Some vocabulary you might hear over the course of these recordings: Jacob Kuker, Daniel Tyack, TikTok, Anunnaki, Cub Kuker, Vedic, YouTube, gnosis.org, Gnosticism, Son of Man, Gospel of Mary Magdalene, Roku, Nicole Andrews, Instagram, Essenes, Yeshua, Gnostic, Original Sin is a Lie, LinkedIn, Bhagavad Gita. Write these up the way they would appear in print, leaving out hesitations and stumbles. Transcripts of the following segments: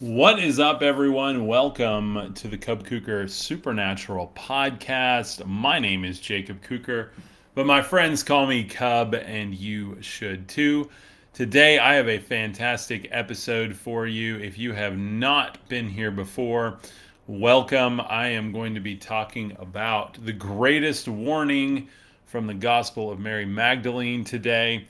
What is up, everyone? Welcome to the Cub Kuker Supernatural Podcast. My name is Jacob Kuker, but my friends call me Cub, and you should too. Today, I have a fantastic episode for you. If you have not been here before, welcome. I am going to be talking about the greatest warning from the Gospel of Mary Magdalene today.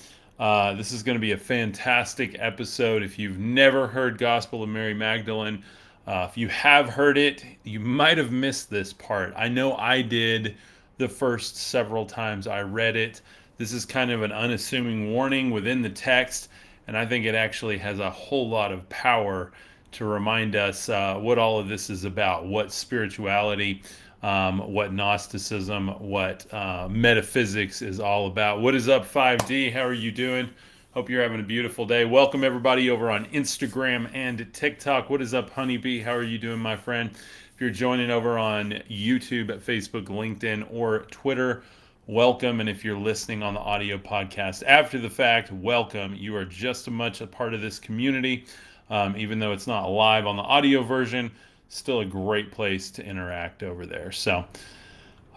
This is going to be a fantastic episode. If you've never heard Gospel of Mary Magdalene, if you have heard it, you might have missed this part. I know I did the first several times I read it. This is kind of an unassuming warning within the text, and I think it actually has a whole lot of power to remind us what all of this is about, what spirituality, what Gnosticism, what metaphysics is all about. What is up, 5D? How are you doing? Hope you're having a beautiful day. Welcome, everybody, over on Instagram and TikTok. What is up, Honeybee? How are you doing, my friend? If you're joining over on YouTube, at Facebook, LinkedIn, or Twitter, welcome. And if you're listening on the audio podcast after the fact, welcome. You are just as much a part of this community, even though it's not live on the audio version. Still a great place to interact over there. So,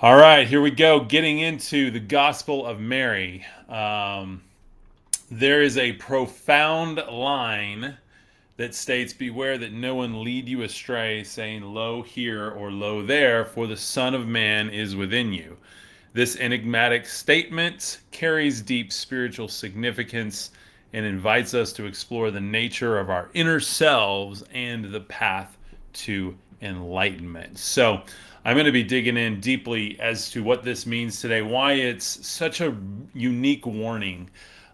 all right, here we go. Getting into the Gospel of Mary. There is a profound line that states, "Beware that no one lead you astray, saying, 'Lo here,' or 'Lo there,' for the Son of Man is within you." This enigmatic statement carries deep spiritual significance and invites us to explore the nature of our inner selves and the path to enlightenment. So I'm going to be digging in deeply as to what this means today, why it's such a unique warning.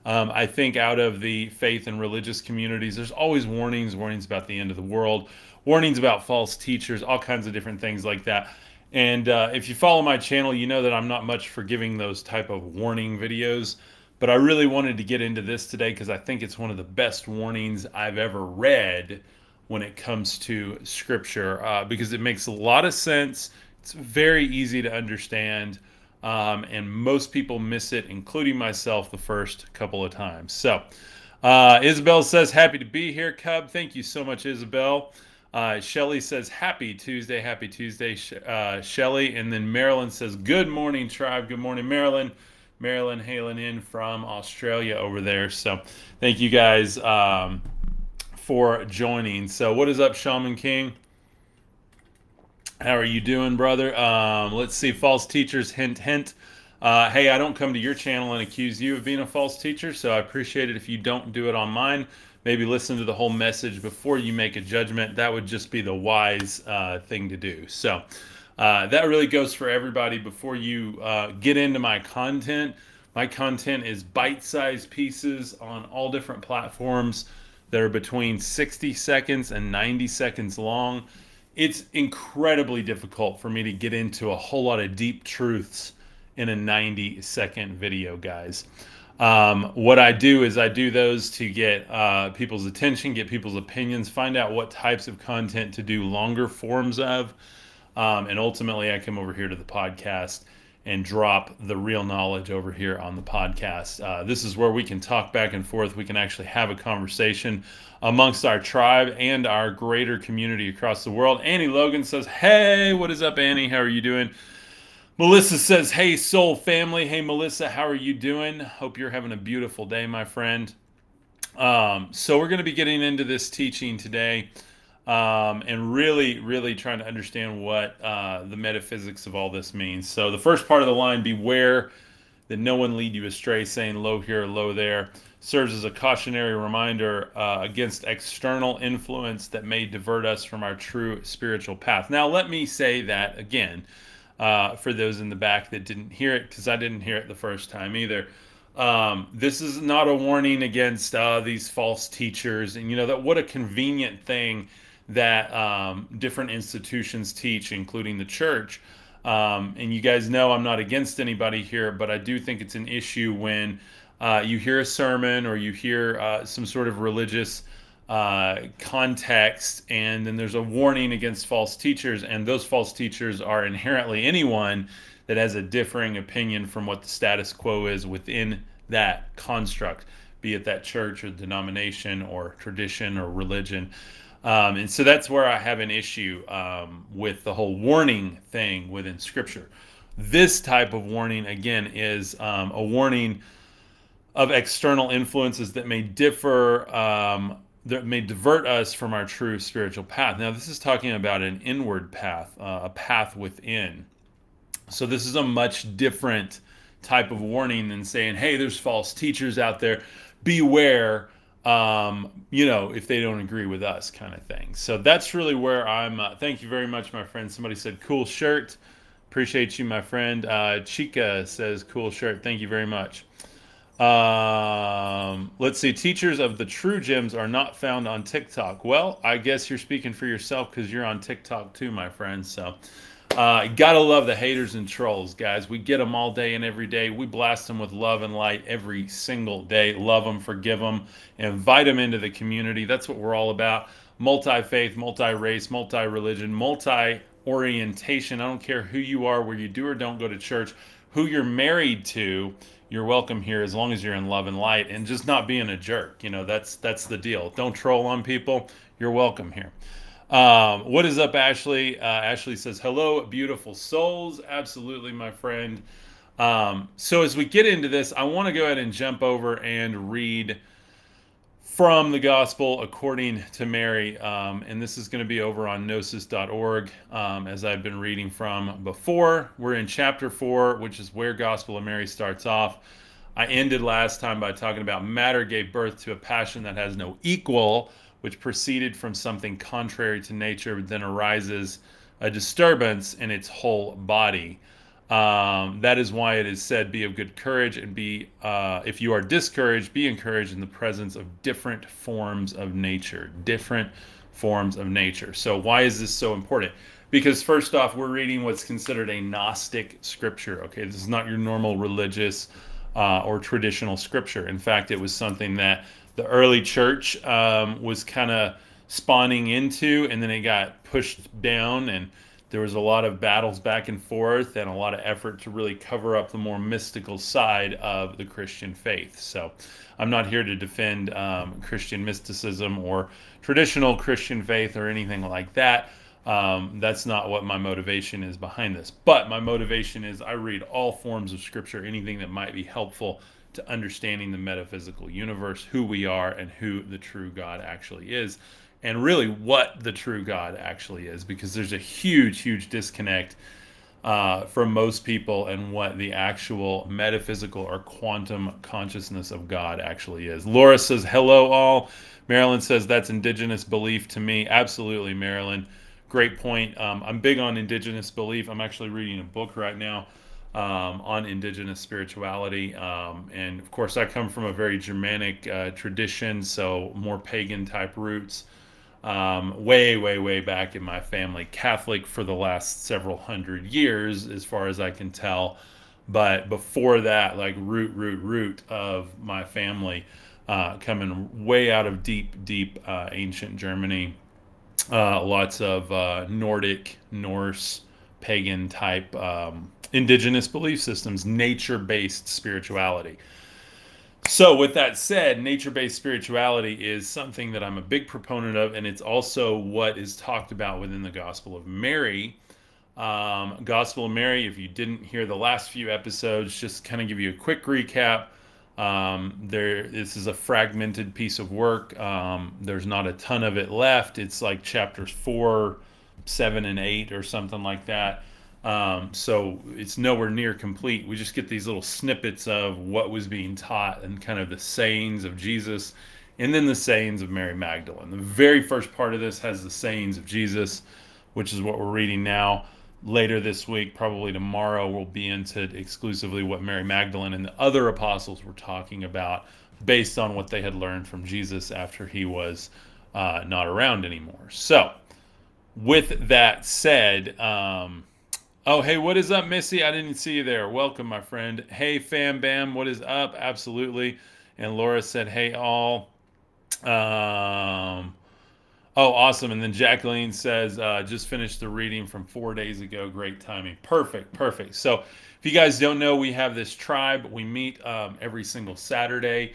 I think out of the faith and religious communities, there's always warnings about the end of the world, warnings about false teachers, all kinds of different things like that. And if you follow my channel, you know that I'm not much for giving those type of warning videos, but I really wanted to get into this today because I think it's one of the best warnings I've ever read when it comes to scripture, because it makes a lot of sense. It's very easy to understand, and most people miss it, including myself, the first couple of times. So Isabel says, happy to be here, Cub. Thank you so much, Isabel. Shelly says, happy Tuesday, Shelly. And then Marilyn says, good morning, tribe. Good morning, Marilyn. Marilyn hailing in from Australia over there. So thank you guys for joining. So what is up, Shaman King? How are you doing, brother? Let's see. False teachers, hint, hint. Hey, I don't come to your channel and accuse you of being a false teacher, so I appreciate it if you don't do it on mine. Maybe listen to the whole message before you make a judgment. That would just be the wise thing to do. So that really goes for everybody. Before you get into my content is bite-sized pieces on all different platforms. They're between 60 seconds and 90 seconds long. It's incredibly difficult for me to get into a whole lot of deep truths in a 90-second video, guys. What I do is I do those to get people's attention, get people's opinions, find out what types of content to do longer forms of. And ultimately, I come over here to the podcast and drop the real knowledge over here on the podcast. This is where we can talk back and forth. We can actually have a conversation amongst our tribe and our greater community across the world. Annie Logan says, hey, what is up, Annie? How are you doing? Melissa says, hey, soul family. Hey, Melissa, how are you doing? Hope you're having a beautiful day, my friend. So we're going to be getting into this teaching today. And really, really trying to understand what the metaphysics of all this means. So the first part of the line, beware that no one lead you astray, saying, lo here, lo there, serves as a cautionary reminder against external influence that may divert us from our true spiritual path. Now, let me say that again for those in the back that didn't hear it, because I didn't hear it the first time either. This is not a warning against these false teachers. And, you know, that what a convenient thing that different institutions teach, including the church. And you guys know I'm not against anybody here, but I do think it's an issue when you hear a sermon or you hear some sort of religious context, and then there's a warning against false teachers, and those false teachers are inherently anyone that has a differing opinion from what the status quo is within that construct, be it that church or denomination or tradition or religion. And so that's where I have an issue with the whole warning thing within Scripture. This type of warning, again, is a warning of external influences that may differ, that may divert us from our true spiritual path. Now, this is talking about an inward path, a path within. So this is a much different type of warning than saying, hey, there's false teachers out there, beware, you know, if they don't agree with us, kind of thing. So that's really where I'm, thank you very much, my friend. Somebody said, cool shirt. Appreciate you, my friend. Chica says, cool shirt. Thank you very much. Let's see. Teachers of the true gems are not found on TikTok. Well, I guess you're speaking for yourself because you're on TikTok too, my friend. So, gotta love the haters and trolls, guys. We get them all day and every day. We blast them with love and light every single day. Love them, forgive them, invite them into the community. That's what we're all about. Multi-faith, multi-race, multi-religion, multi-orientation. I don't care who you are, where you do or don't go to church, who you're married to. You're welcome here as long as you're in love and light and just not being a jerk. You know, that's the deal. Don't troll on people. You're welcome here. What is up, Ashley? Ashley says, hello, beautiful souls. Absolutely, my friend. So as we get into this, I want to go ahead and jump over and read from the Gospel According to Mary. And this is going to be over on gnosis.org, as I've been reading from before. We're in chapter 4, which is where Gospel of Mary starts off. I ended last time by talking about matter gave birth to a passion that has no equal, which proceeded from something contrary to nature, but then arises a disturbance in its whole body. That is why it is said, be of good courage, and be, if you are discouraged, be encouraged in the presence of different forms of nature, different forms of nature. So why is this so important? Because first off, we're reading what's considered a Gnostic scripture. Okay, this is not your normal religious or traditional scripture. In fact, it was something that the early church was kind of spawning into, and then it got pushed down, and there was a lot of battles back and forth and a lot of effort to really cover up the more mystical side of the Christian faith. So I'm not here to defend Christian mysticism or traditional Christian faith or anything like that. That's not what my motivation is behind this. But my motivation is I read all forms of scripture, anything that might be helpful to understanding the metaphysical universe, who we are and who the true God actually is, and really what the true God actually is, because there's a huge, huge disconnect from most people and what the actual metaphysical or quantum consciousness of God actually is. Laura says, hello all. Marilyn says, that's indigenous belief to me. Absolutely, Marilyn. Great point. I'm big on indigenous belief. I'm actually reading a book right now on indigenous spirituality, and of course I come from a very Germanic tradition, so more pagan type roots, way back in my family. Catholic for the last several hundred years as far as I can tell, but before that, like root of my family, coming way out of deep ancient Germany, lots of Nordic, Norse, pagan type indigenous belief systems, nature-based spirituality. So with that said, nature-based spirituality is something that I'm a big proponent of, and it's also what is talked about within the Gospel of Mary. Gospel of Mary, if you didn't hear the last few episodes, just kind of give you a quick recap. This is a fragmented piece of work. There's not a ton of it left. It's like chapters 4, 7, and 8 or something like that. So it's nowhere near complete. We just get these little snippets of what was being taught and kind of the sayings of Jesus, and then the sayings of Mary Magdalene. The very first part of this has the sayings of Jesus, which is what we're reading now. Later this week, probably tomorrow, we'll be into exclusively what Mary Magdalene and the other apostles were talking about based on what they had learned from Jesus after he was not around anymore. So with that said, oh, hey, what is up, Missy? I didn't see you there. Welcome, my friend. Hey, Fam Bam, what is up? Absolutely. And Laura said, hey, all. Oh, awesome. And then Jacqueline says, just finished the reading from 4 days ago. Great timing. Perfect. So if you guys don't know, we have this tribe. We meet every single Saturday.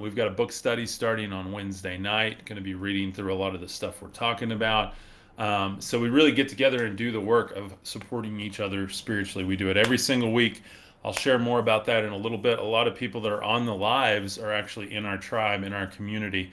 We've got a book study starting on Wednesday night, going to be reading through a lot of the stuff we're talking about. So we really get together and do the work of supporting each other spiritually. We do it every single week. I'll share more about that in a little bit. A lot of people that are on the lives are actually in our tribe, in our community.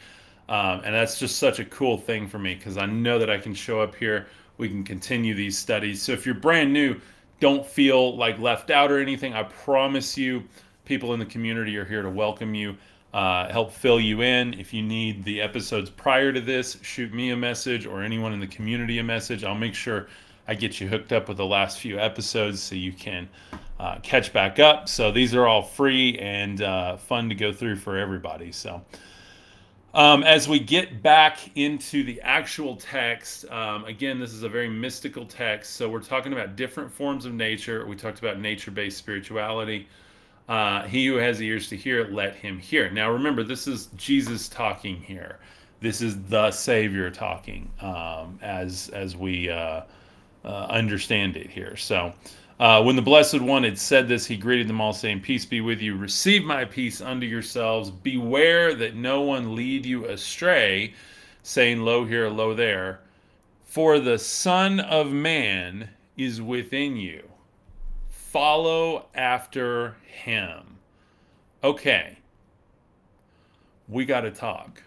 And that's just such a cool thing for me, because I know that I can show up here. We can continue these studies. So if you're brand new, don't feel like left out or anything. I promise you, people in the community are here to welcome you, help fill you in. If you need the episodes prior to this, shoot me a message or anyone in the community a message. I'll make sure I get you hooked up with the last few episodes so you can catch back up. So these are all free and fun to go through for everybody. So as we get back into the actual text, again, this is a very mystical text. So we're talking about different forms of nature. We talked about nature-based spirituality. He who has ears to hear, let him hear. Now, remember, this is Jesus talking here. This is the Savior talking, as we understand it here. So when the Blessed One had said this, he greeted them all, saying, "Peace be with you. Receive my peace unto yourselves. Beware that no one lead you astray, saying, 'Lo here, lo there.' For the Son of Man is within you. Follow after him." Okay, we got to talk,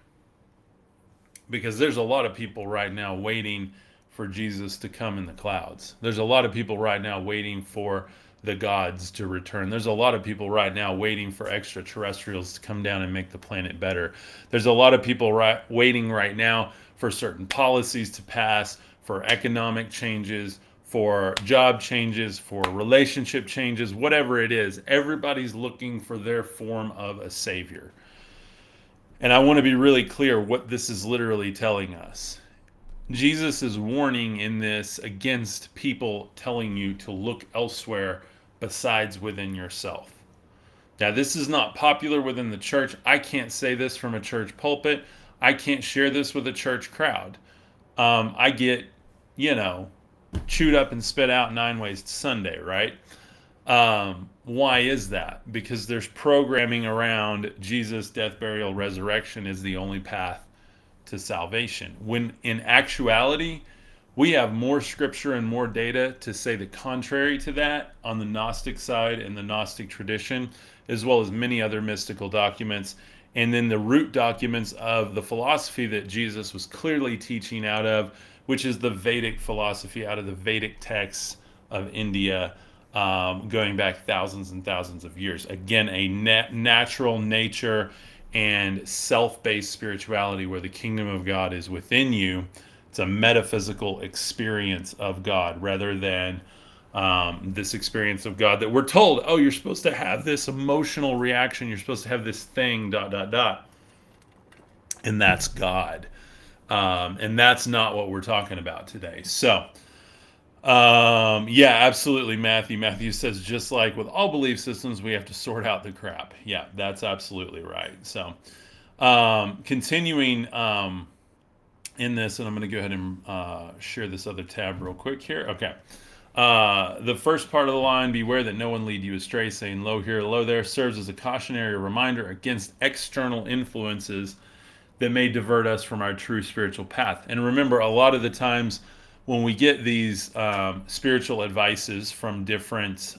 because there's a lot of people right now waiting for Jesus to come in the clouds. There's a lot of people right now waiting for the gods to return. There's a lot of people right now waiting for extraterrestrials to come down and make the planet better. There's a lot of people waiting right now for certain policies to pass, for economic changes, for job changes, for relationship changes, whatever it is. Everybody's looking for their form of a savior. And I want to be really clear what this is literally telling us. Jesus is warning in this against people telling you to look elsewhere besides within yourself. Now, this is not popular within the church. I can't say this from a church pulpit. I can't share this with a church crowd. I get, chewed up and spit out 9 ways to Sunday, right? Why is that? Because there's programming around Jesus' death, burial, resurrection is the only path to salvation. When in actuality, we have more scripture and more data to say the contrary to that on the Gnostic side and the Gnostic tradition, as well as many other mystical documents. And then the root documents of the philosophy that Jesus was clearly teaching out of, which is the Vedic philosophy out of the Vedic texts of India, going back thousands and thousands of years. Again, a natural nature and self-based spirituality where the kingdom of God is within you. It's a metaphysical experience of God rather than this experience of God that we're told, oh, you're supposed to have this emotional reaction. You're supposed to have this thing, ... And that's God. And that's not what we're talking about today. So, yeah, absolutely, Matthew. Matthew says, just like with all belief systems, we have to sort out the crap. Yeah, that's absolutely right. So, continuing in this, and I'm going to go ahead and share this other tab real quick here. Okay. The first part of the line, beware that no one lead you astray, saying, lo here, lo there, serves as a cautionary reminder against external influences that may divert us from our true spiritual path. And remember, a lot of the times when we get these spiritual advices from different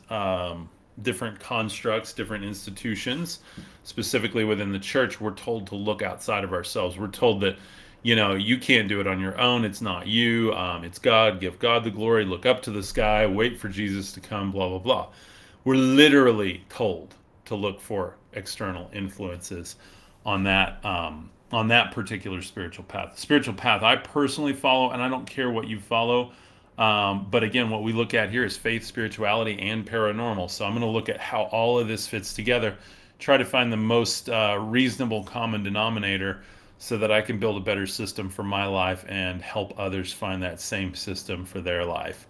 constructs, different institutions, specifically within the church, we're told to look outside of ourselves. We're told that, you can't do it on your own. It's not you. It's God. Give God the glory. Look up to the sky. Wait for Jesus to come, blah, blah, blah. We're literally told to look for external influences on that particular spiritual path. The spiritual path I personally follow, and I don't care what you follow. But again, what we look at here is faith, spirituality, and paranormal. So I'm going to look at how all of this fits together, try to find the most reasonable common denominator so that I can build a better system for my life and help others find that same system for their life.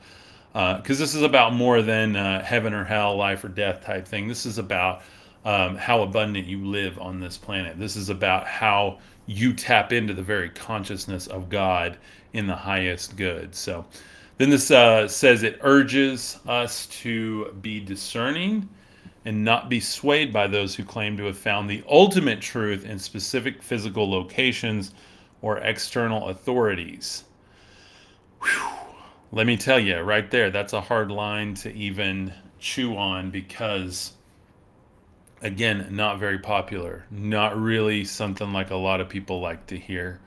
Because this is about more than heaven or hell, life or death type thing. This is about how abundant you live on this planet. This is about how you tap into the very consciousness of God in the highest good. So then this says it urges us to be discerning and not be swayed by those who claim to have found the ultimate truth in specific physical locations or external authorities. Whew. Let me tell you, right there, that's a hard line to even chew on because, again, not very popular. Not really something like a lot of people like to hear.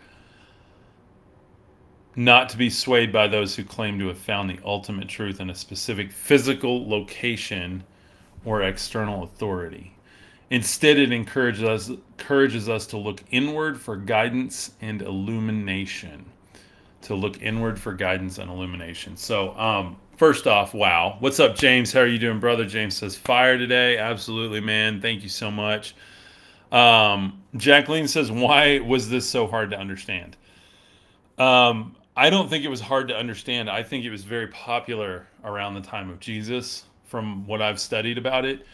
Not to be swayed by those who claim to have found the ultimate truth in a specific physical location or external authority. Instead, it encourages us to look inward for guidance and illumination. So, first off, wow. What's up, James? How are you doing, brother? James says, fire today. Absolutely, man. Thank you so much. Jacqueline says, why was this so hard to understand? I don't think it was hard to understand. I think it was very popular around the time of Jesus, from what I've studied about it.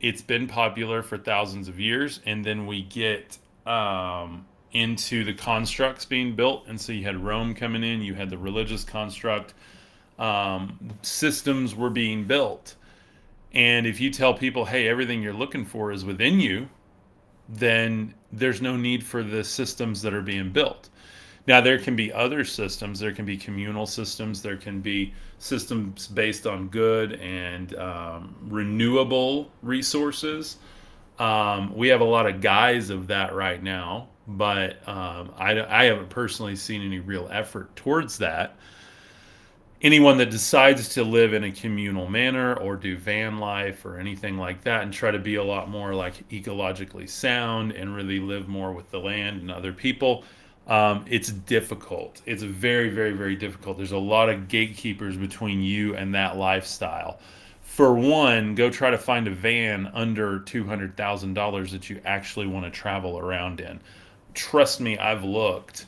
It's been popular for thousands of years, and then we get into the constructs being built. And so you had Rome coming in, you had the religious construct, systems were being built. And if you tell people, hey, everything you're looking for is within you, then there's no need for the systems that are being built. Now, there can be other systems. There can be communal systems. There can be systems based on good and renewable resources. We have a lot of guise of that right now. But I haven't personally seen any real effort towards that. Anyone that decides to live in a communal manner or do van life or anything like that and try to be a lot more like ecologically sound and really live more with the land and other people, it's difficult. It's very, very, very difficult. There's a lot of gatekeepers between you and that lifestyle. For one, go try to find a van under $200,000 that you actually want to travel around in. Trust me, I've looked.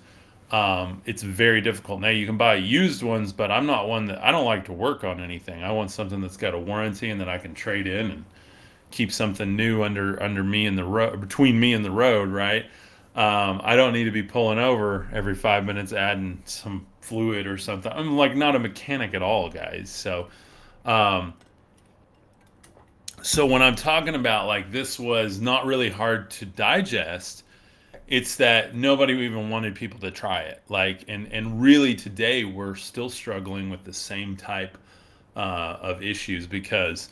It's very difficult. Now you can buy used ones, but I'm not one that I don't like to work on anything. I want something that's got a warranty and that I can trade in and keep something new under me and the road, between me and the road, right? I don't need to be pulling over every 5 minutes, adding some fluid or something. I'm like not a mechanic at all, guys. So, so when I'm talking about like this was not really hard to digest, it's that nobody even wanted people to try it. Like, and really today we're still struggling with the same type of issues because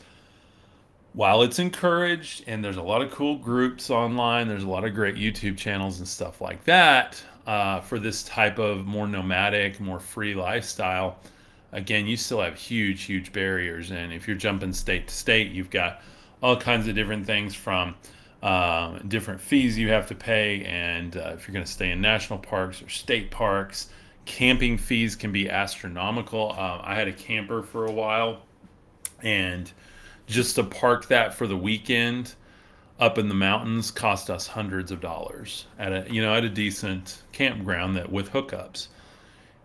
while it's encouraged and there's a lot of cool groups online, there's a lot of great YouTube channels and stuff like that for this type of more nomadic, more free lifestyle, again, you still have huge, huge barriers. And if you're jumping state to state, you've got all kinds of different things from different fees you have to pay, and if you're going to stay in national parks or state parks, camping fees can be astronomical. I had a camper for a while, and just to park that for the weekend up in the mountains cost us hundreds of dollars at a decent campground that with hookups.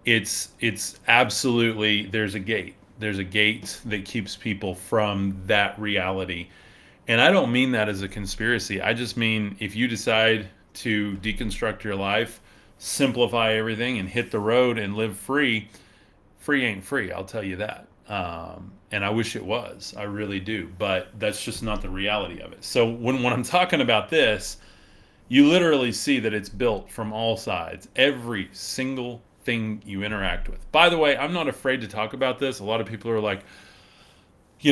It's absolutely, there's a gate that keeps people from that reality. And I don't mean that as a conspiracy. I just mean if you decide to deconstruct your life, simplify everything, and hit the road and live free, free ain't free, I'll tell you that. And I wish it was. I really do. But that's just not the reality of it. So when I'm talking about this, you literally see that it's built from all sides. Every single thing you interact with. By the way, I'm not afraid to talk about this. A lot of people are like,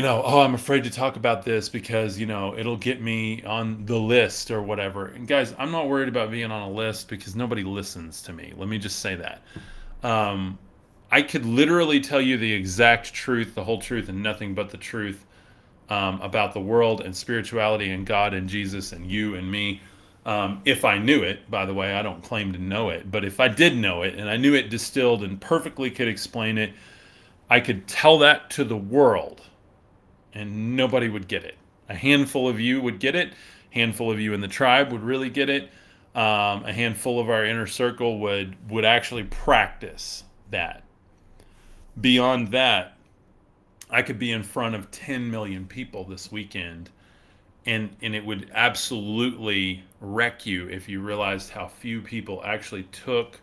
I'm afraid to talk about this because, it'll get me on the list or whatever. And guys, I'm not worried about being on a list because nobody listens to me. Let me just say that. I could literally tell you the exact truth, the whole truth, and nothing but the truth about the world and spirituality and God and Jesus and you and me. If I knew it, by the way, I don't claim to know it, but if I did know it and I knew it distilled and perfectly could explain it, I could tell that to the world. And nobody would get it. A handful of you would get it. A handful of you in the tribe would really get it. A handful of our inner circle would actually practice that. Beyond that, I could be in front of 10 million people this weekend, and it would absolutely wreck you if you realized how few people actually took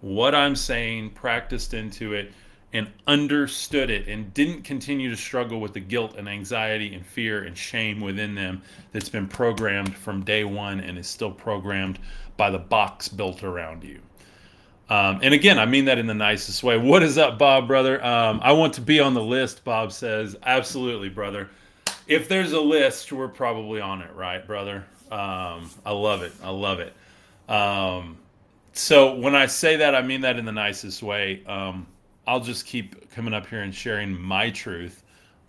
what I'm saying, practiced into it, and understood it and didn't continue to struggle with the guilt and anxiety and fear and shame within them that's been programmed from day one and is still programmed by the box built around you. And again, I mean that in the nicest way. What is up, Bob, brother? I want to be on the list, Bob says. Absolutely, brother. If there's a list, we're probably on it, right, brother? I love it. I love it. So when I say that, I mean that in the nicest way. I'll just keep coming up here and sharing my truth.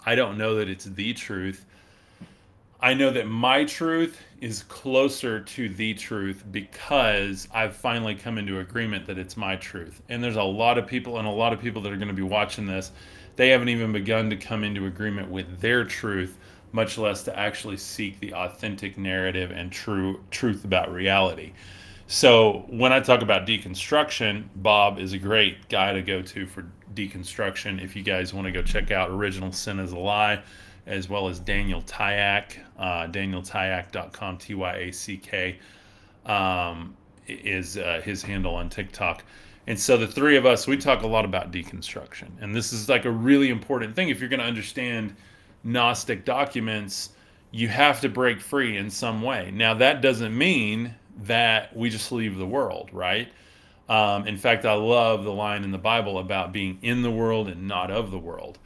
I don't know that it's the truth. I know that my truth is closer to the truth because I've finally come into agreement that it's my truth. And there's a lot of people, and a lot of people that are going to be watching this, they haven't even begun to come into agreement with their truth, much less to actually seek the authentic narrative and true truth about reality. So when I talk about deconstruction, Bob is a great guy to go to for deconstruction. If you guys want to go check out Original Sin is a Lie, as well as Daniel Tyack, danieltyack.com, T-Y-A-C-K, is his handle on TikTok. And so the three of us, we talk a lot about deconstruction. And this is like a really important thing. If you're going to understand Gnostic documents, you have to break free in some way. Now, that doesn't mean that we just leave the world, right? In fact, I love the line in the Bible about being in the world and not of the world.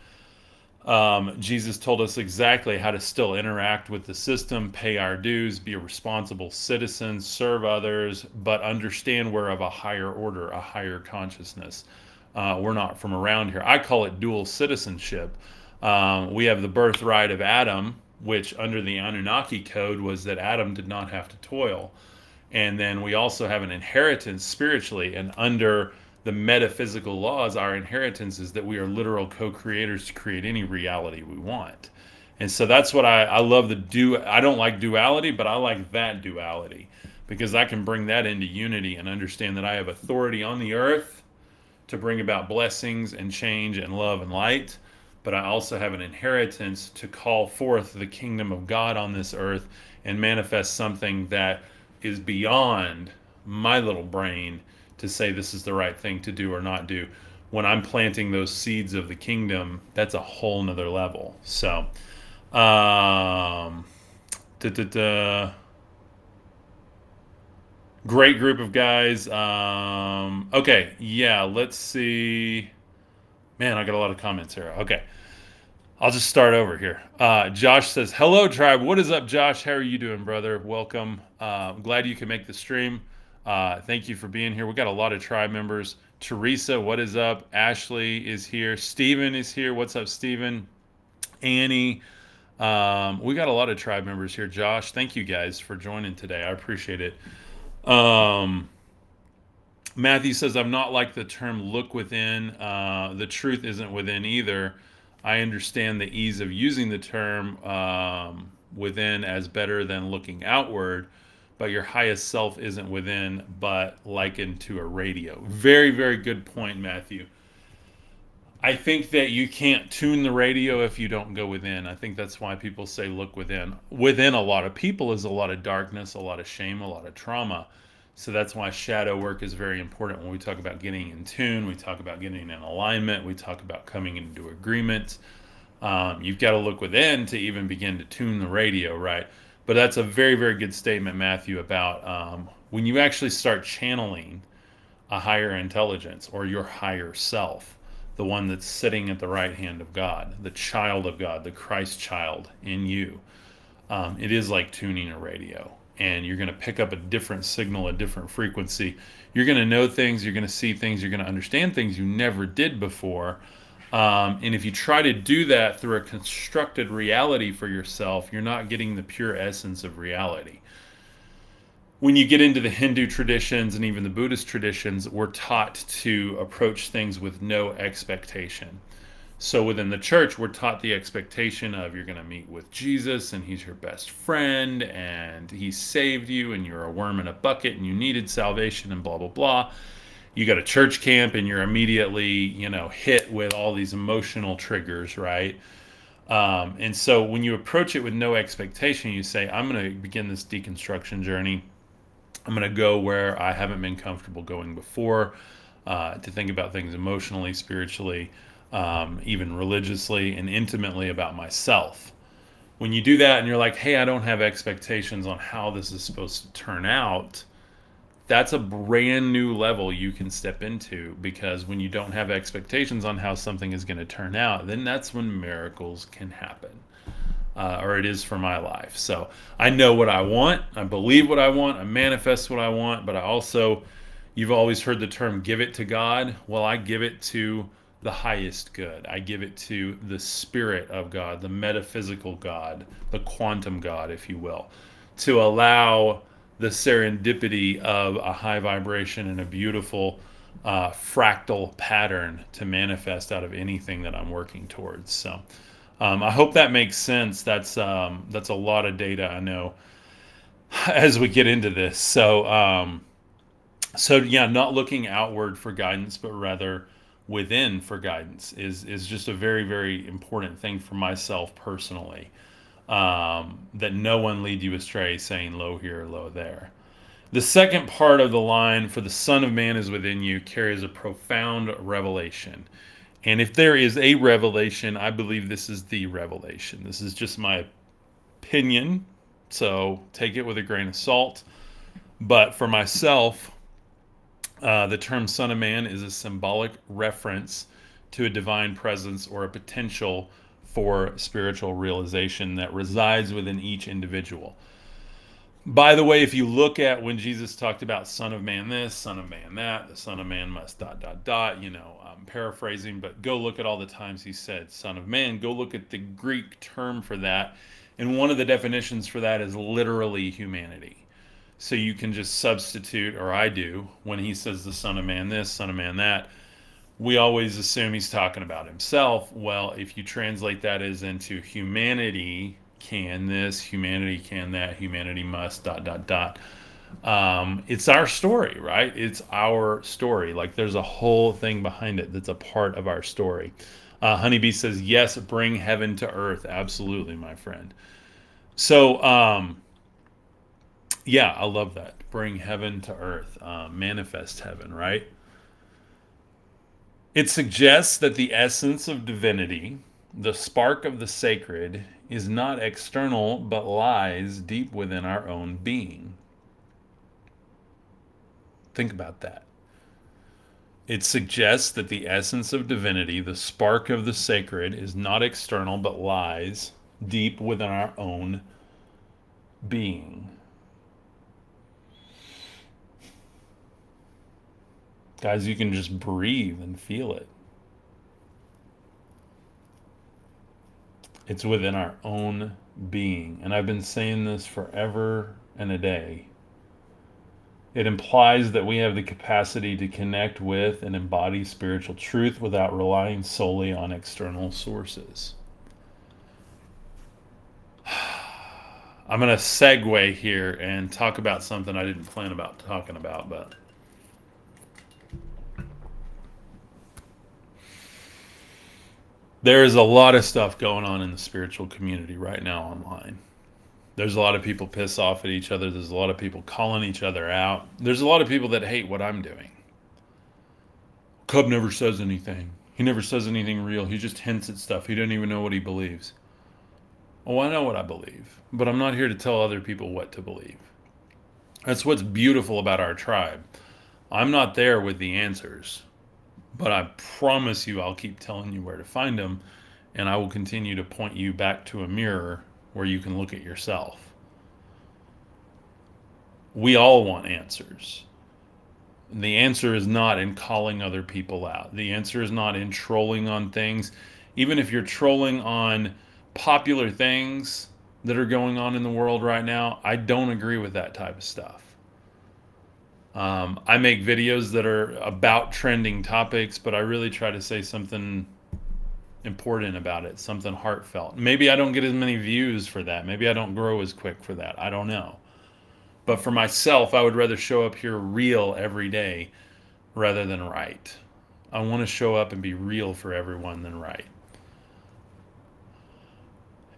Jesus told us exactly how to still interact with the system, pay our dues, be a responsible citizen, serve others, but understand we're of a higher order, a higher consciousness. We're not from around here. I call it dual citizenship. We have the birthright of Adam, which under the Anunnaki code was that Adam did not have to toil. And then we also have an inheritance spiritually, and under the metaphysical laws, our inheritance is that we are literal co-creators to create any reality we want. And so that's what I love. I don't like duality, but I like that duality, because I can bring that into unity and understand that I have authority on the earth to bring about blessings and change and love and light, but I also have an inheritance to call forth the kingdom of God on this earth and manifest something that is beyond my little brain to say this is the right thing to do or not do. When I'm planting those seeds of the kingdom, that's a whole nother level. So, great group of guys. Okay, yeah, let's see. Man, I got a lot of comments here. Okay, I'll just start over here. Josh says, hello, tribe. What is up, Josh? How are you doing, brother? Welcome. I'm glad you can make the stream. Thank you for being here. We got a lot of tribe members. Teresa, what is up? Ashley is here. Steven is here. What's up, Steven? Annie. We got a lot of tribe members here. Josh, thank you guys for joining today. I appreciate it. Matthew says, I'm not like the term look within. The truth isn't within either. I understand the ease of using the term within as better than looking outward. But your highest self isn't within, but likened to a radio. Very, very good point, Matthew. I think that you can't tune the radio if you don't go within. I think that's why people say look within. Within a lot of people is a lot of darkness, a lot of shame, a lot of trauma. So that's why shadow work is very important. When we talk about getting in tune, we talk about getting in alignment, we talk about coming into agreement. You've got to look within to even begin to tune the radio, right? But that's a very, very good statement, Matthew, about when you actually start channeling a higher intelligence or your higher self, the one that's sitting at the right hand of God, the child of God, the Christ child in you. It is like tuning a radio, and you're going to pick up a different signal, a different frequency. You're going to know things, you're going to see things, you're going to understand things you never did before. And if you try to do that through a constructed reality for yourself, you're not getting the pure essence of reality. When you get into the Hindu traditions and even the Buddhist traditions, we're taught to approach things with no expectation. So within the church, we're taught the expectation of you're going to meet with Jesus and he's your best friend and he saved you and you're a worm in a bucket and you needed salvation and blah, blah, blah. You go to church camp and you're immediately, hit with all these emotional triggers, right? And so when you approach it with no expectation, you say, I'm going to begin this deconstruction journey. I'm going to go where I haven't been comfortable going before. to think about things emotionally, spiritually, even religiously, and intimately about myself. When you do that and you're like, hey, I don't have expectations on how this is supposed to turn out, that's a brand new level you can step into, because when you don't have expectations on how something is going to turn out, then that's when miracles can happen. Or it is for my life. So I know what I want. I believe what I want. I manifest what I want. But I also, you've always heard the term, give it to God. Well, I give it to the highest good. I give it to the spirit of God, the metaphysical God, the quantum God, if you will, to allow the serendipity of a high vibration and a beautiful fractal pattern to manifest out of anything that I'm working towards. So I hope that makes sense. That's a lot of data, I know, as we get into this. So yeah, not looking outward for guidance, but rather within for guidance is just a very, very important thing for myself personally. That no one lead you astray, saying, lo here, lo there. The second part of the line, for the Son of Man is within you, carries a profound revelation. And if there is a revelation, I believe this is the revelation. This is just my opinion, so take it with a grain of salt. But for myself, the term Son of Man is a symbolic reference to a divine presence or a potential for spiritual realization that resides within each individual. By the way, if you look at when Jesus talked about Son of Man this, Son of Man that, the Son of Man must ... I'm paraphrasing, but go look at all the times he said Son of Man. Go look at the Greek term for that. And one of the definitions for that is literally humanity. So you can just substitute, or I do, when he says the Son of Man this, Son of Man that, we always assume he's talking about himself. Well, if you translate that as into humanity can this, humanity can that, humanity must ... It's our story, right? It's our story. Like, there's a whole thing behind it that's a part of our story. Honeybee says, yes, bring heaven to earth. Absolutely, my friend. So, yeah, I love that. Bring heaven to earth. Manifest heaven, right? It suggests that the essence of divinity, the spark of the sacred, is not external but lies deep within our own being. Think about that. It suggests that the essence of divinity, the spark of the sacred, is not external but lies deep within our own being. Guys, you can just breathe and feel it. It's within our own being. And I've been saying this forever and a day. It implies that we have the capacity to connect with and embody spiritual truth without relying solely on external sources. I'm going to segue here and talk about something I didn't plan about talking about, but there is a lot of stuff going on in the spiritual community right now online. There's a lot of people piss off at each other. There's a lot of people calling each other out. There's a lot of people that hate what I'm doing. Cub never says anything. He never says anything real. He just hints at stuff. He doesn't even know what he believes. Oh, I know what I believe, but I'm not here to tell other people what to believe. That's what's beautiful about our tribe. I'm not there with the answers. But I promise you, I'll keep telling you where to find them, and I will continue to point you back to a mirror where you can look at yourself. We all want answers. The answer is not in calling other people out. The answer is not in trolling on things. Even if you're trolling on popular things that are going on in the world right now, I don't agree with that type of stuff. I make videos that are about trending topics, but I really try to say something important about it, something heartfelt. Maybe I don't get as many views for that. Maybe I don't grow as quick for that. I don't know. But for myself, I would rather show up here real every day rather than right. I want to show up and be real for everyone than right.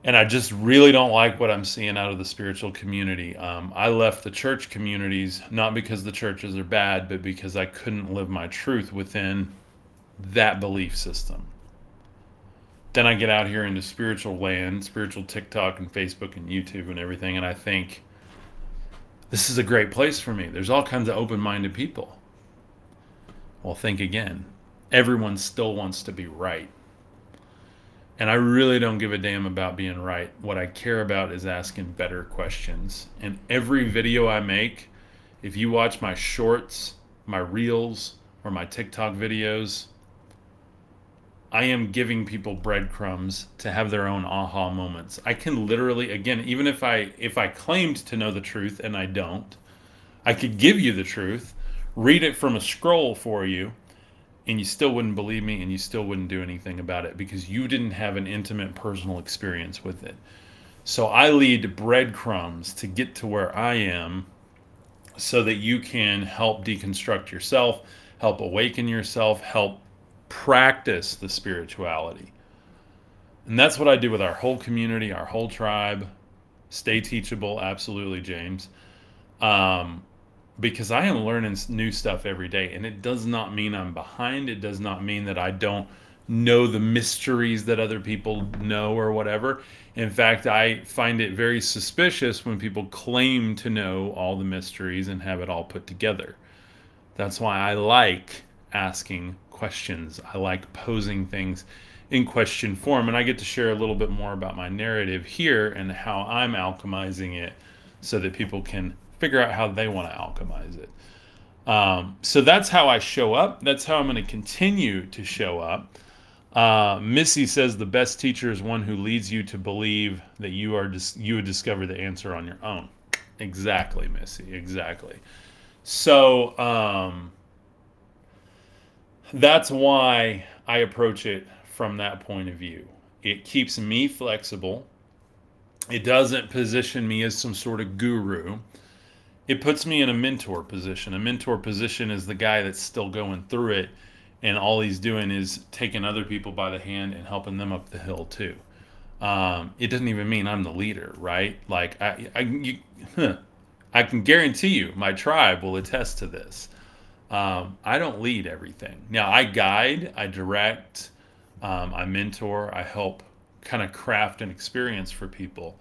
And I just really don't like what I'm seeing out of the spiritual community. I left the church communities, not because the churches are bad, but because I couldn't live my truth within that belief system. Then I get out here into spiritual land, spiritual TikTok and Facebook and YouTube and everything. And I think this is a great place for me. There's all kinds of open-minded people. Well, think again. Everyone still wants to be right. And I really don't give a damn about being right. What I care about is asking better questions. And every video I make, if you watch my shorts, my reels, or my TikTok videos, I am giving people breadcrumbs to have their own aha moments. I can literally, again, even if I claimed to know the truth and I don't, I could give you the truth, read it from a scroll for you, and you still wouldn't believe me, and you still wouldn't do anything about it because you didn't have an intimate personal experience with it. So I lead breadcrumbs to get to where I am so that you can help deconstruct yourself, help awaken yourself, help practice the spirituality. And that's what I do with our whole community, our whole tribe. Stay teachable, absolutely, James. Because I am learning new stuff every day, and it does not mean I'm behind. It does not mean that I don't know the mysteries that other people know or whatever. In fact, I find it very suspicious when people claim to know all the mysteries and have it all put together. That's why I like asking questions. I like posing things in question form, and I get to share a little bit more about my narrative here and how I'm alchemizing it so that people can figure out how they want to alchemize it. So that's how I show up. That's how I'm going to continue to show up. Missy says the best teacher is one who leads you to believe that you would discover the answer on your own. Exactly, Missy. Exactly. So that's why I approach it from that point of view. It keeps me flexible. It doesn't position me as some sort of guru. It puts me in a mentor position. A mentor position is the guy that's still going through it, and all he's doing is taking other people by the hand and helping them up the hill too. It doesn't even mean I'm the leader, right? Like I can guarantee you, my tribe will attest to this. I don't lead everything. Now I guide, I direct, I mentor, I help kind of craft an experience for people.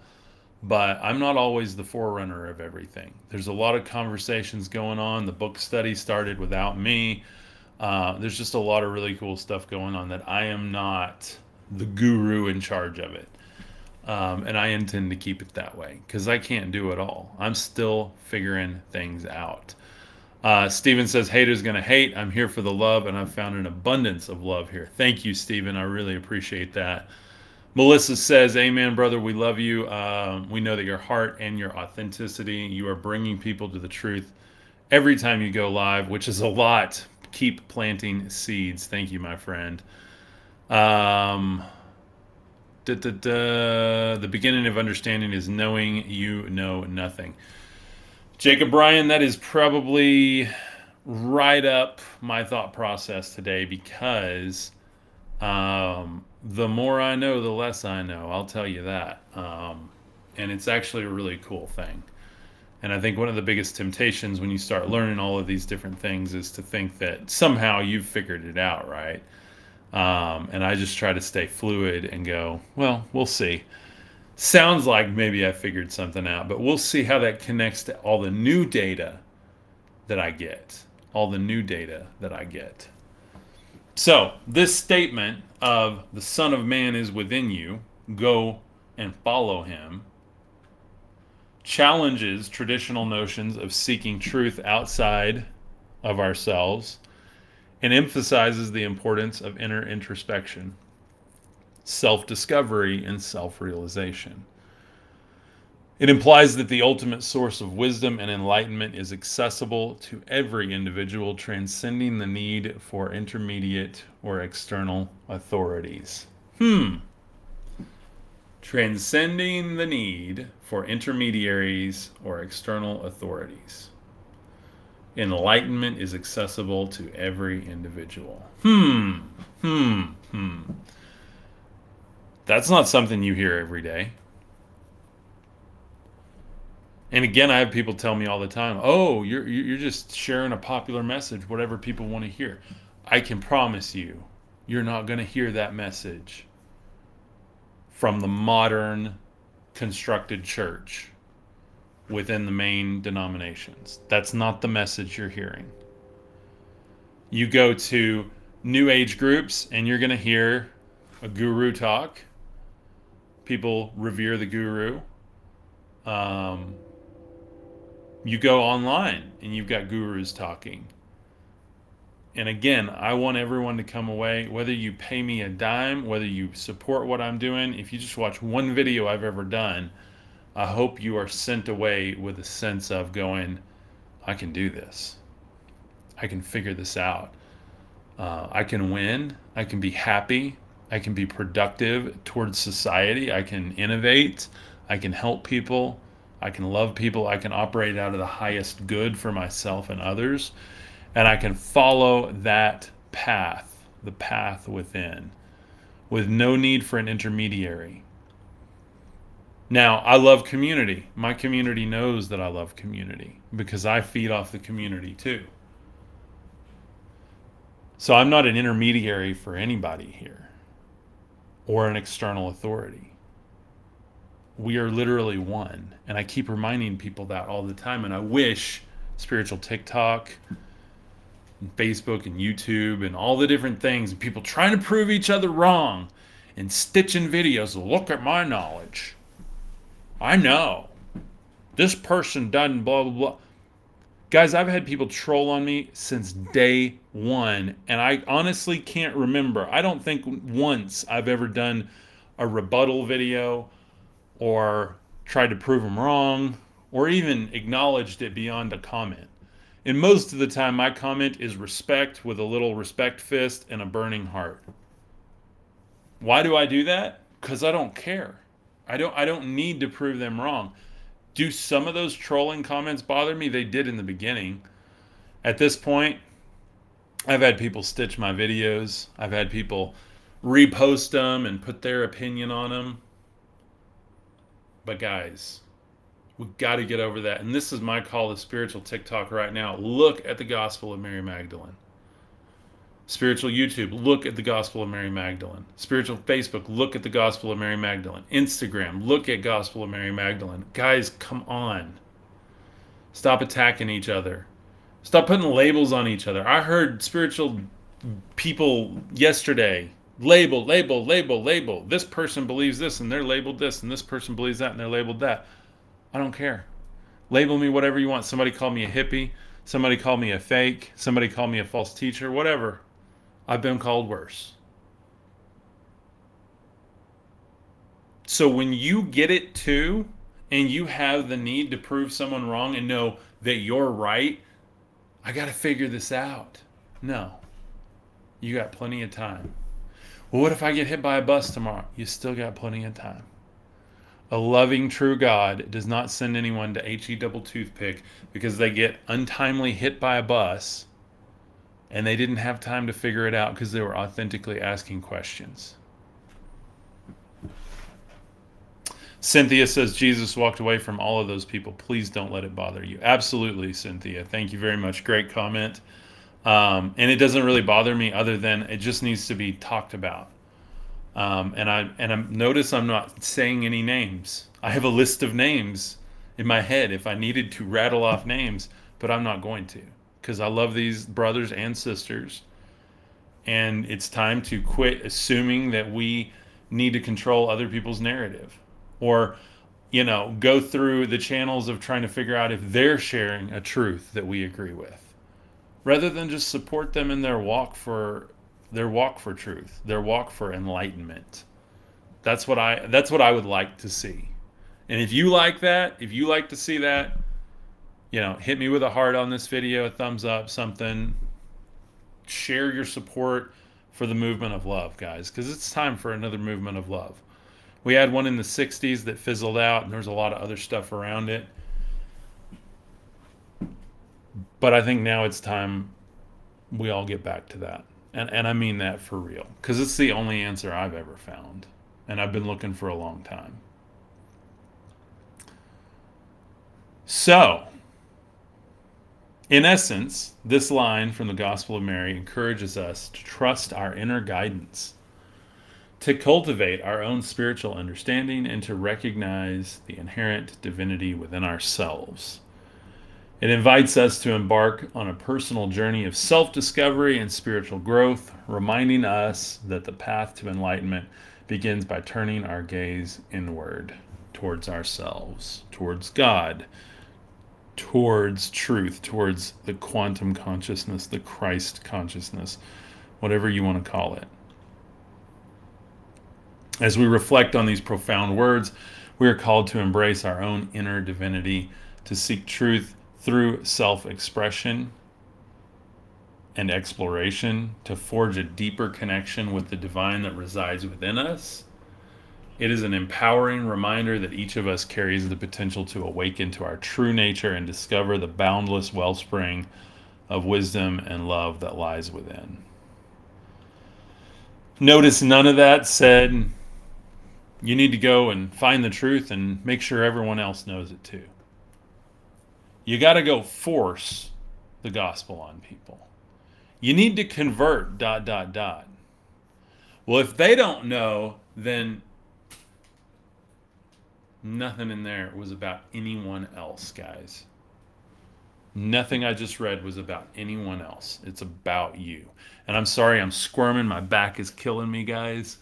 But I'm not always the forerunner of everything. There's a lot of conversations going on. The book study started without me. There's just a lot of really cool stuff going on that I am not the guru in charge of it. And I intend to keep it that way because I can't do it all. I'm still figuring things out. Steven says, haters gonna hate. I'm here for the love, and I've found an abundance of love here. Thank you, Steven. I really appreciate that. Melissa says, amen, brother, we love you. We know that your heart and your authenticity, you are bringing people to the truth every time you go live, which is a lot. Keep planting seeds. Thank you, my friend. The beginning of understanding is knowing you know nothing. Jacob Bryan, that is probably right up my thought process today because the more I know, the less I know. I'll tell you that. And it's actually a really cool thing. And I think one of the biggest temptations when you start learning all of these different things is to think that somehow you've figured it out, right? And I just try to stay fluid and go, well, we'll see. Sounds like maybe I figured something out, but we'll see how that connects to all the new data that I get. So this statement of the Son of Man is within you, go and follow him, challenges traditional notions of seeking truth outside of ourselves and emphasizes the importance of inner introspection, self-discovery, and self-realization. It implies that the ultimate source of wisdom and enlightenment is accessible to every individual, transcending the need for intermediate or external authorities. Transcending the need for intermediaries or external authorities. Enlightenment is accessible to every individual. That's not something you hear every day. And again, I have people tell me all the time, oh, you're just sharing a popular message, whatever people want to hear. I can promise you, you're not going to hear that message from the modern constructed church within the main denominations. That's not the message you're hearing. You go to New Age groups and you're going to hear a guru talk. People revere the guru. You go online and you've got gurus talking. And again, I want everyone to come away, whether you pay me a dime, whether you support what I'm doing, if you just watch one video I've ever done, I hope you are sent away with a sense of going, I can do this. I can figure this out. I can win. I can be happy. I can be productive towards society. I can innovate. I can help people. I can love people. I can operate out of the highest good for myself and others. And I can follow that path, the path within, with no need for an intermediary. Now, I love community. My community knows that I love community because I feed off the community too. So I'm not an intermediary for anybody here or an external authority. We are literally one. And I keep reminding people that all the time. And I wish spiritual TikTok, and Facebook and YouTube and all the different things, and people trying to prove each other wrong and stitching videos, look at my knowledge. I know. This person doesn't blah, blah, blah. Guys, I've had people troll on me since day one, and I honestly can't remember. I don't think once I've ever done a rebuttal video or tried to prove them wrong or even acknowledged it beyond a comment. And most of the time, my comment is respect with a little respect fist and a burning heart. Why do I do that? Because I don't care. I don't need to prove them wrong. Do some of those trolling comments bother me? They did in the beginning. At this point, I've had people stitch my videos. I've had people repost them and put their opinion on them. But guys, we've got to get over that. And this is my call to spiritual TikTok right now. Look at the Gospel of Mary Magdalene. Spiritual YouTube, look at the Gospel of Mary Magdalene. Spiritual Facebook, look at the Gospel of Mary Magdalene. Instagram, look at Gospel of Mary Magdalene. Guys, come on. Stop attacking each other. Stop putting labels on each other. I heard spiritual people yesterday, label, label, label, label. This person believes this and they're labeled this, and this person believes that and they're labeled that. I don't care. Label me whatever you want. Somebody called me a hippie. Somebody called me a fake. Somebody called me a false teacher, whatever. I've been called worse. So when you get it too, and you have the need to prove someone wrong and know that you're right, I got to figure this out. No, you got plenty of time. Well, what if I get hit by a bus tomorrow? You still got plenty of time. A loving, true God does not send anyone to H-E double toothpick because they get untimely hit by a bus and they didn't have time to figure it out because they were authentically asking questions. Cynthia says, Jesus walked away from all of those people. Please don't let it bother you. Absolutely, Cynthia. Thank you very much. Great comment. And it doesn't really bother me other than it just needs to be talked about. And I notice I'm not saying any names. I have a list of names in my head if I needed to rattle off names, but I'm not going to. Because I love these brothers and sisters, and it's time to quit assuming that we need to control other people's narrative or, you know, go through the channels of trying to figure out if they're sharing a truth that we agree with, rather than just support them in their walk for truth, their walk for enlightenment. That's what I would like to see. And if you like to see that, you know, hit me with a heart on this video, a thumbs up, something. Share your support for the movement of love, guys, because it's time for another movement of love. We had one in the 60s that fizzled out, and there's a lot of other stuff around it. But I think now it's time we all get back to that. And I mean that for real, because it's the only answer I've ever found. and I've been looking for a long time. So, in essence, this line from the Gospel of Mary encourages us to trust our inner guidance, to cultivate our own spiritual understanding, and to recognize the inherent divinity within ourselves. It invites us to embark on a personal journey of self-discovery and spiritual growth, reminding us that the path to enlightenment begins by turning our gaze inward, towards ourselves, towards God, towards truth, towards the quantum consciousness, the Christ consciousness, whatever you want to call it. As we reflect on these profound words, we are called to embrace our own inner divinity, to seek truth through self-expression and exploration, to forge a deeper connection with the divine that resides within us. It is an empowering reminder that each of us carries the potential to awaken to our true nature and discover the boundless wellspring of wisdom and love that lies within. Notice none of that said, you need to go and find the truth and make sure everyone else knows it too. You got to go force the gospel on people. You need to convert ... Well, if they don't know, then nothing in there was about anyone else, guys. Nothing I just read was about anyone else. It's about you. And I'm sorry, I'm squirming. My back is killing me, guys.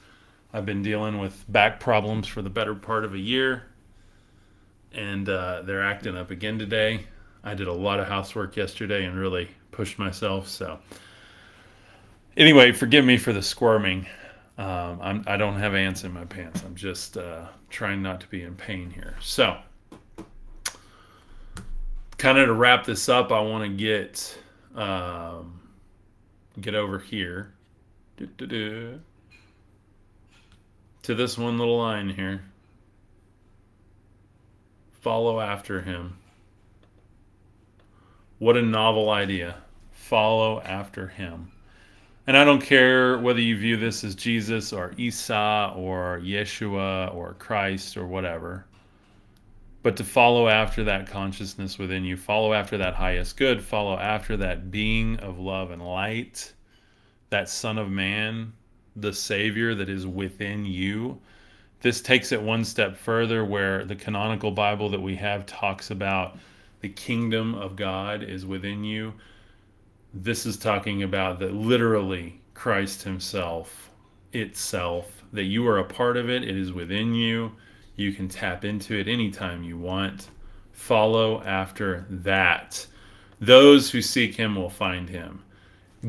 I've been dealing with back problems for the better part of a year. And they're acting up again today. I did a lot of housework yesterday and really pushed myself. So anyway, forgive me for the squirming. I don't have ants in my pants. I'm just trying not to be in pain here. So kind of to wrap this up, I want to get over here to this one little line here. Follow after him. What a novel idea. Follow after him. And I don't care whether you view this as Jesus or Isa or Yeshua or Christ or whatever, but to follow after that consciousness within you, follow after that highest good, follow after that being of love and light, that Son of Man, the Savior that is within you. This takes it one step further, where the canonical Bible that we have talks about the kingdom of God is within you. This is talking about that literally Christ himself, itself, that you are a part of it. It is within you. You can tap into it anytime you want. Follow after that. Those who seek him will find him.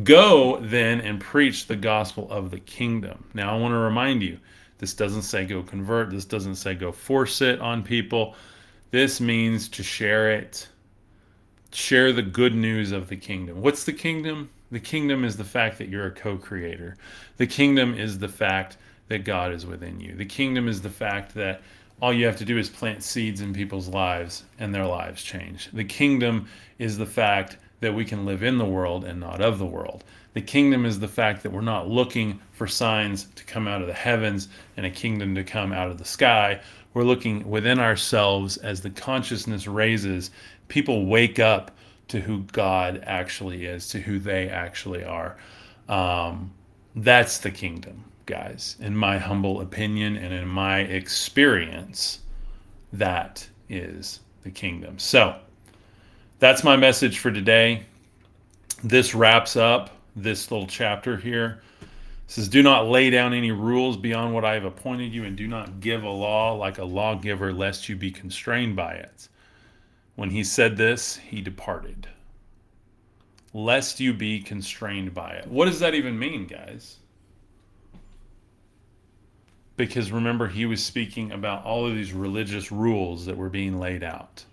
Go then and preach the gospel of the kingdom. Now I want to remind you, this doesn't say go convert. This doesn't say go force it on people. This means to share it. Share the good news of the kingdom. What's the kingdom? The kingdom is the fact that you're a co-creator. The kingdom is the fact that God is within you. The kingdom is the fact that all you have to do is plant seeds in people's lives and their lives change. The kingdom is the fact that we can live in the world and not of the world. The kingdom is the fact that we're not looking for signs to come out of the heavens and a kingdom to come out of the sky. We're looking within ourselves. As the consciousness raises, people wake up to who God actually is, to who they actually are. That's the kingdom, guys. In my humble opinion and in my experience, that is the kingdom. So that's my message for today. This wraps up this little chapter here. It says, do not lay down any rules beyond what I have appointed you, and do not give a law like a lawgiver, lest you be constrained by it. When he said this, he departed. Lest you be constrained by it. What does that even mean, guys? Because remember, he was speaking about all of these religious rules that were being laid out.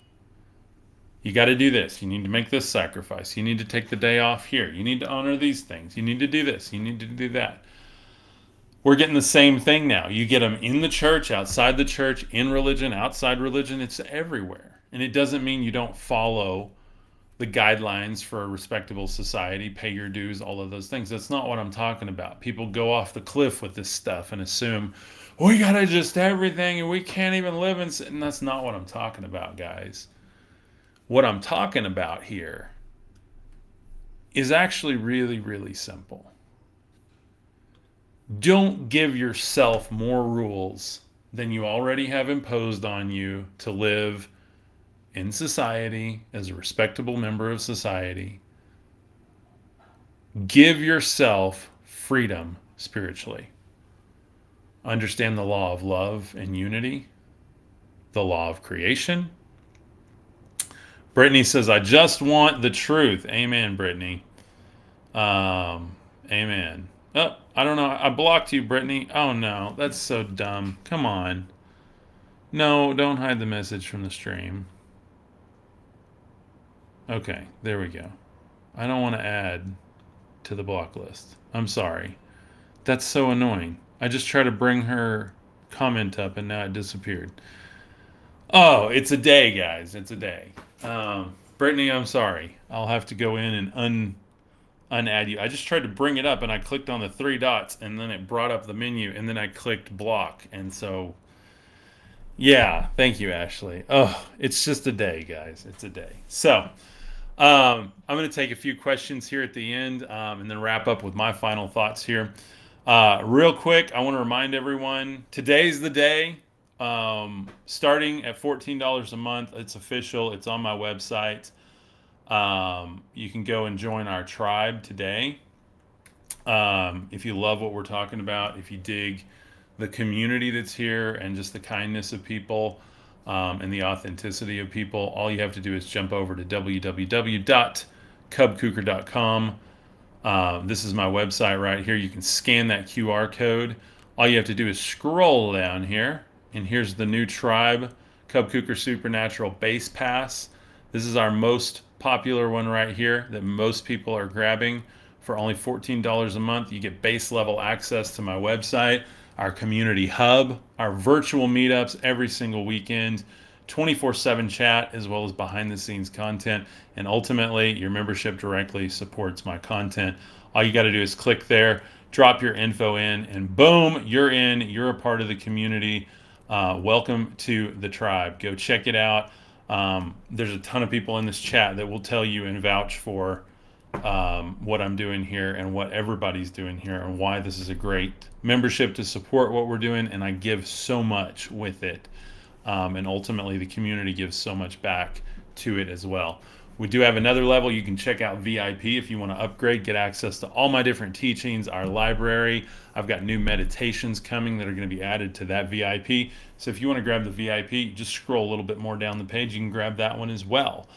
You got to do this. You need to make this sacrifice. You need to take the day off here. You need to honor these things. You need to do this. You need to do that. We're getting the same thing now. You get them in the church, outside the church, in religion, outside religion. It's everywhere. And it doesn't mean you don't follow the guidelines for a respectable society, pay your dues, all of those things. That's not what I'm talking about. People go off the cliff with this stuff and assume, we got to adjust everything and we can't even live in sin. And that's not what I'm talking about, guys. What I'm talking about here is actually really, really simple. Don't give yourself more rules than you already have imposed on you to live in society as a respectable member of society. Give yourself freedom spiritually. Understand the law of love and unity, the law of creation. Brittany says, I just want the truth. Amen, Brittany. Amen. Oh, I don't know. I blocked you, Brittany. Oh, no. That's so dumb. Come on. No, don't hide the message from the stream. Okay, there we go. I don't want to add to the block list. I'm sorry. That's so annoying. I just tried to bring her comment up and now it disappeared. Oh, it's a day, guys. It's a day. Brittany, I'm sorry. I'll have to go in and unadd you. I just tried to bring it up and I clicked on the three dots and then it brought up the menu and then I clicked block. And so, yeah, thank you, Ashley. Oh, it's just a day, guys. It's a day. So I'm going to take a few questions here at the end and then wrap up with my final thoughts here. Real quick, I want to remind everyone, today's the day. Starting at $14 a month, it's official. It's on my website. You can go and join our tribe today. If you love what we're talking about, if you dig the community that's here and just the kindness of people, and the authenticity of people, all you have to do is jump over to www.cubkuker.com. This is my website right here. You can scan that QR code. All you have to do is scroll down here. And here's the new tribe, Cub Kuker Supernatural Base Pass. This is our most popular one right here that most people are grabbing for only $14 a month. You get base level access to my website, our community hub, our virtual meetups every single weekend, 24/7 chat, as well as behind the scenes content. And ultimately, your membership directly supports my content. All you got to do is click there, drop your info in, and boom, you're in. You're a part of the community. Welcome to the tribe. Go check it out. There's a ton of people in this chat that will tell you and vouch for what I'm doing here and what everybody's doing here and why this is a great membership to support what we're doing. And I give so much with it. And ultimately, the community gives so much back to it as well. We do have another level. You can check out VIP if you want to upgrade, get access to all my different teachings, our library. I've got new meditations coming that are going to be added to that VIP. So if you want to grab the VIP, just scroll a little bit more down the page. You can grab that one as well.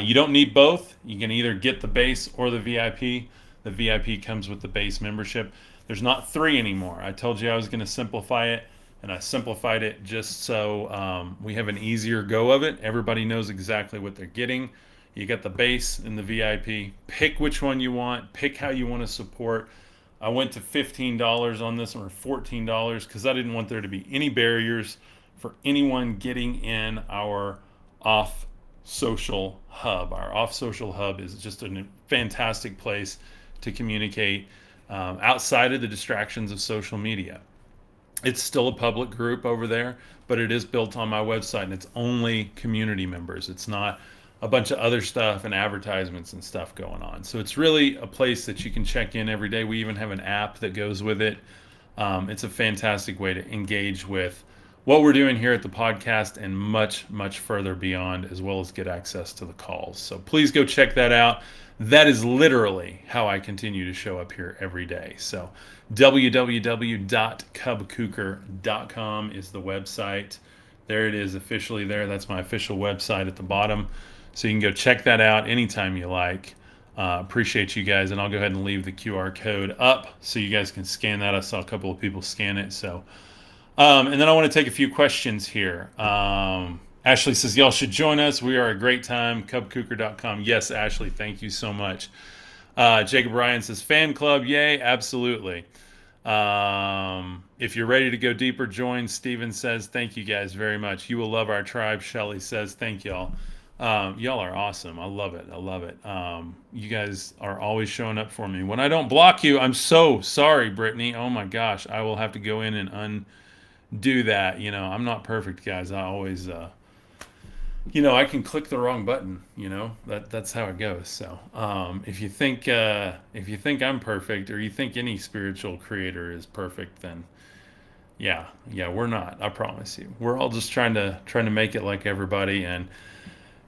You don't need both. You can either get the base or the VIP. The VIP comes with the base membership. There's not three anymore. I told you I was going to simplify it. And I simplified it just so we have an easier go of it. Everybody knows exactly what they're getting. You got the base and the VIP. Pick which one you want. Pick how you want to support. I went to $15 on this one, or $14, because I didn't want there to be any barriers for anyone getting in our Off Social Hub. Our Off Social Hub is just a fantastic place to communicate outside of the distractions of social media. It's still a public group over there, but it is built on my website, and it's only community members. It's not a bunch of other stuff and advertisements and stuff going on. So it's really a place that you can check in every day. We even have an app that goes with it. It's a fantastic way to engage with what we're doing here at the podcast and much, much further beyond, as well as get access to the calls. So please go check that out. That is literally how I continue to show up here every day. So www.cubkuker.com is the website. There it is officially there. That's my official website at the bottom. So you can go check that out anytime you like. Appreciate you guys. And I'll go ahead and leave the QR code up so you guys can scan that. I saw a couple of people scan it. So, and then I want to take a few questions here. Ashley says, y'all should join us. We are a great time. Cubkuker.com. Yes, Ashley, thank you so much. Jacob Ryan says, fan club. Yay. Absolutely. If you're ready to go deeper, join. Steven says, thank you guys very much. You will love our tribe. Shelly says, thank y'all. Y'all are awesome. I love it. I love it. You guys are always showing up for me. When I don't block you, I'm so sorry, Brittany. Oh my gosh. I will have to go in and undo that. You know, I'm not perfect, guys. I always, you know, I can click the wrong button, you know, that's how it goes. So, if you think I'm perfect, or you think any spiritual creator is perfect, then yeah, we're not, I promise you. We're all just trying to make it like everybody and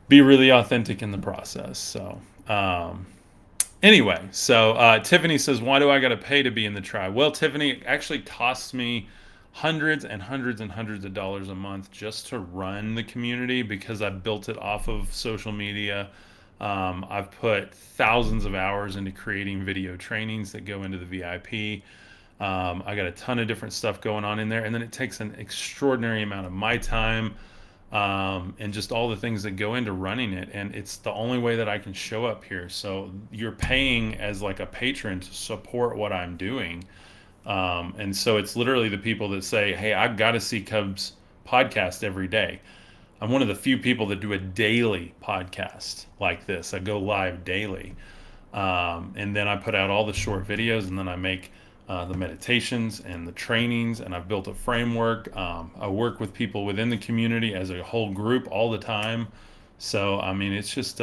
be really authentic in the process. So, anyway, so, Tiffany says, why do I got to pay to be in the tribe? Well, Tiffany, it actually costs me hundreds and hundreds and hundreds of dollars a month just to run the community, because I've built it off of social media. I've put thousands of hours into creating video trainings that go into the VIP. I got a ton of different stuff going on in there. And then it takes an extraordinary amount of my time, and just all the things that go into running it. And it's the only way that I can show up here. So you're paying as like a patron to support what I'm doing. And so it's literally the people that say, hey, I've got to see Cub's podcast every day. I'm one of the few people that do a daily podcast like this. I go live daily. And then I put out all the short videos, and then I make the meditations and the trainings, and I've built a framework. I work with people within the community as a whole group all the time. So, I mean, it's just,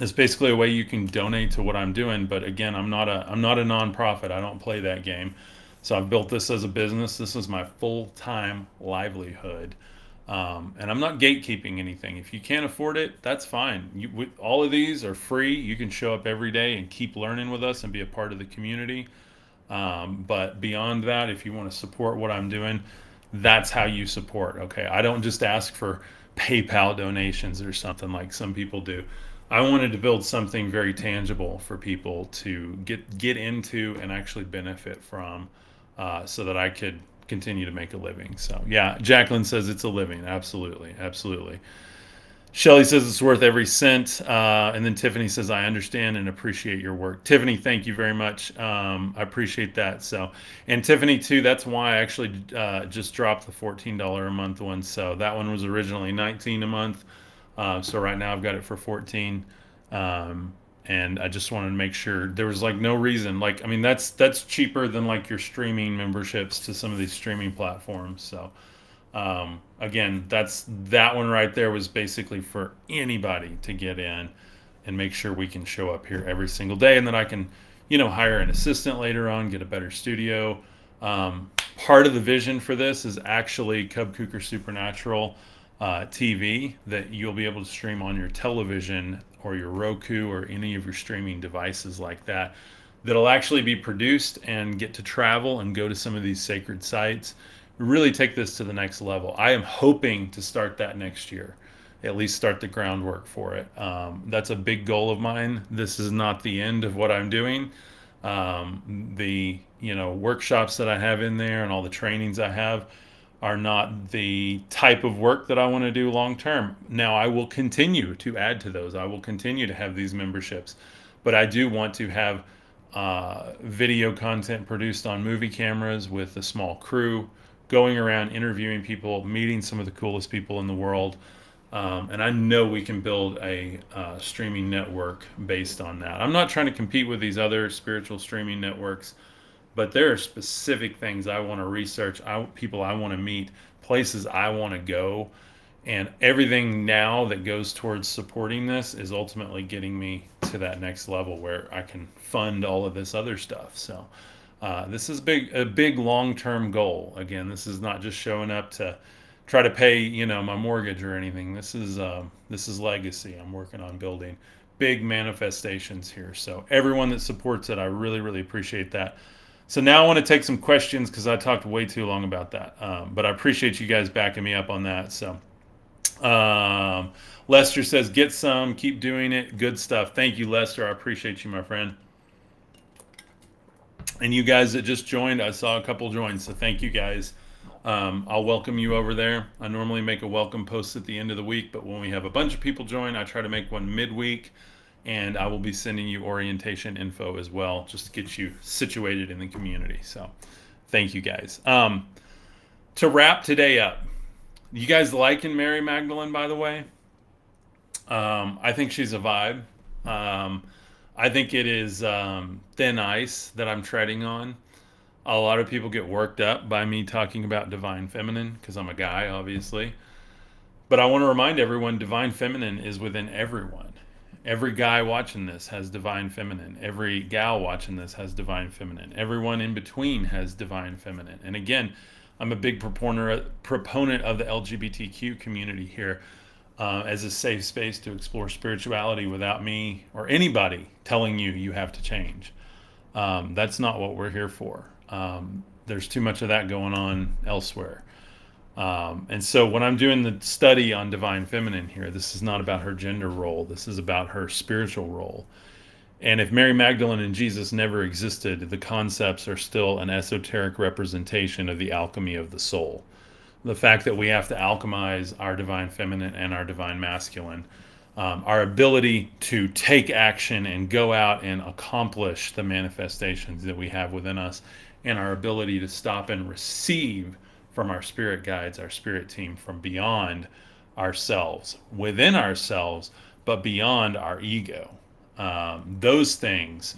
it's basically a way you can donate to what I'm doing. But again, I'm not a nonprofit. I don't play that game. So I've built this as a business. This is my full-time livelihood. And I'm not gatekeeping anything. If you can't afford it, that's fine. All of these are free. You can show up every day and keep learning with us and be a part of the community. But beyond that, if you want to support what I'm doing, that's how you support. Okay. I don't just ask for PayPal donations or something like some people do. I wanted to build something very tangible for people to get into and actually benefit from, so that I could continue to make a living. So yeah, Jacqueline says it's a living. Absolutely. Absolutely. Shelly says it's worth every cent. And then Tiffany says, I understand and appreciate your work. Tiffany, thank you very much. I appreciate that. So, and Tiffany too, that's why I actually just dropped the $14 a month one. So that one was originally $19 a month. So right now I've got it for $14. And I just wanted to make sure there was like no reason. Like, I mean, that's cheaper than like your streaming memberships to some of these streaming platforms. So, again, that one right there was basically for anybody to get in and make sure we can show up here every single day. And then I can, you know, hire an assistant later on, get a better studio. Part of the vision for this is actually Cub Kuker Supernatural TV that you'll be able to stream on your television or your Roku or any of your streaming devices like that. That'll actually be produced and get to travel and go to some of these sacred sites. Really take this to the next level. I am hoping to start that next year, at least start the groundwork for it. That's a big goal of mine. This is not the end of what I'm doing. The, you know, workshops that I have in there and all the trainings I have are not the type of work that I want to do long term. Now, I will continue to add to those. I will continue to have these memberships, but I do want to have video content produced on movie cameras with a small crew, going around interviewing people, meeting some of the coolest people in the world. And I know we can build a streaming network based on that. I'm not trying to compete with these other spiritual streaming networks, but there are specific things I want to research, people I want to meet, places I want to go. And everything now that goes towards supporting this is ultimately getting me to that next level where I can fund all of this other stuff. So this is a big long-term goal. Again, this is not just showing up to try to pay, you know, my mortgage or anything. This is legacy. I'm working on building big manifestations here. So everyone that supports it, I really, really appreciate that. So now I want to take some questions because I talked way too long about that. But I appreciate you guys backing me up on that. So Lester says, get some, keep doing it. Good stuff. Thank you, Lester. I appreciate you, my friend. And you guys that just joined, I saw a couple join. So thank you guys. I'll welcome you over there. I normally make a welcome post at the end of the week, but when we have a bunch of people join, I try to make one midweek. And I will be sending you orientation info as well, just to get you situated in the community. So thank you guys. To wrap today up, you guys liking Mary Magdalene, by the way? I think she's a vibe. I think it is thin ice that I'm treading on. A lot of people get worked up by me talking about divine feminine because I'm a guy, obviously. But I want to remind everyone, divine feminine is within everyone. Every guy watching this has divine feminine. Every gal watching this has divine feminine. Everyone in between has divine feminine. And again, I'm a big proponent of the LGBTQ community here as a safe space to explore spirituality without me or anybody telling you you have to change. That's not what we're here for. There's too much of that going on elsewhere. And so when I'm doing the study on divine feminine here, this is not about her gender role. This is about her spiritual role. And if Mary Magdalene and Jesus never existed, the concepts are still an esoteric representation of the alchemy of the soul. The fact that we have to alchemize our divine feminine and our divine masculine, our ability to take action and go out and accomplish the manifestations that we have within us, and our ability to stop and receive from our spirit guides, our spirit team, from beyond ourselves, within ourselves, but beyond our ego. Those things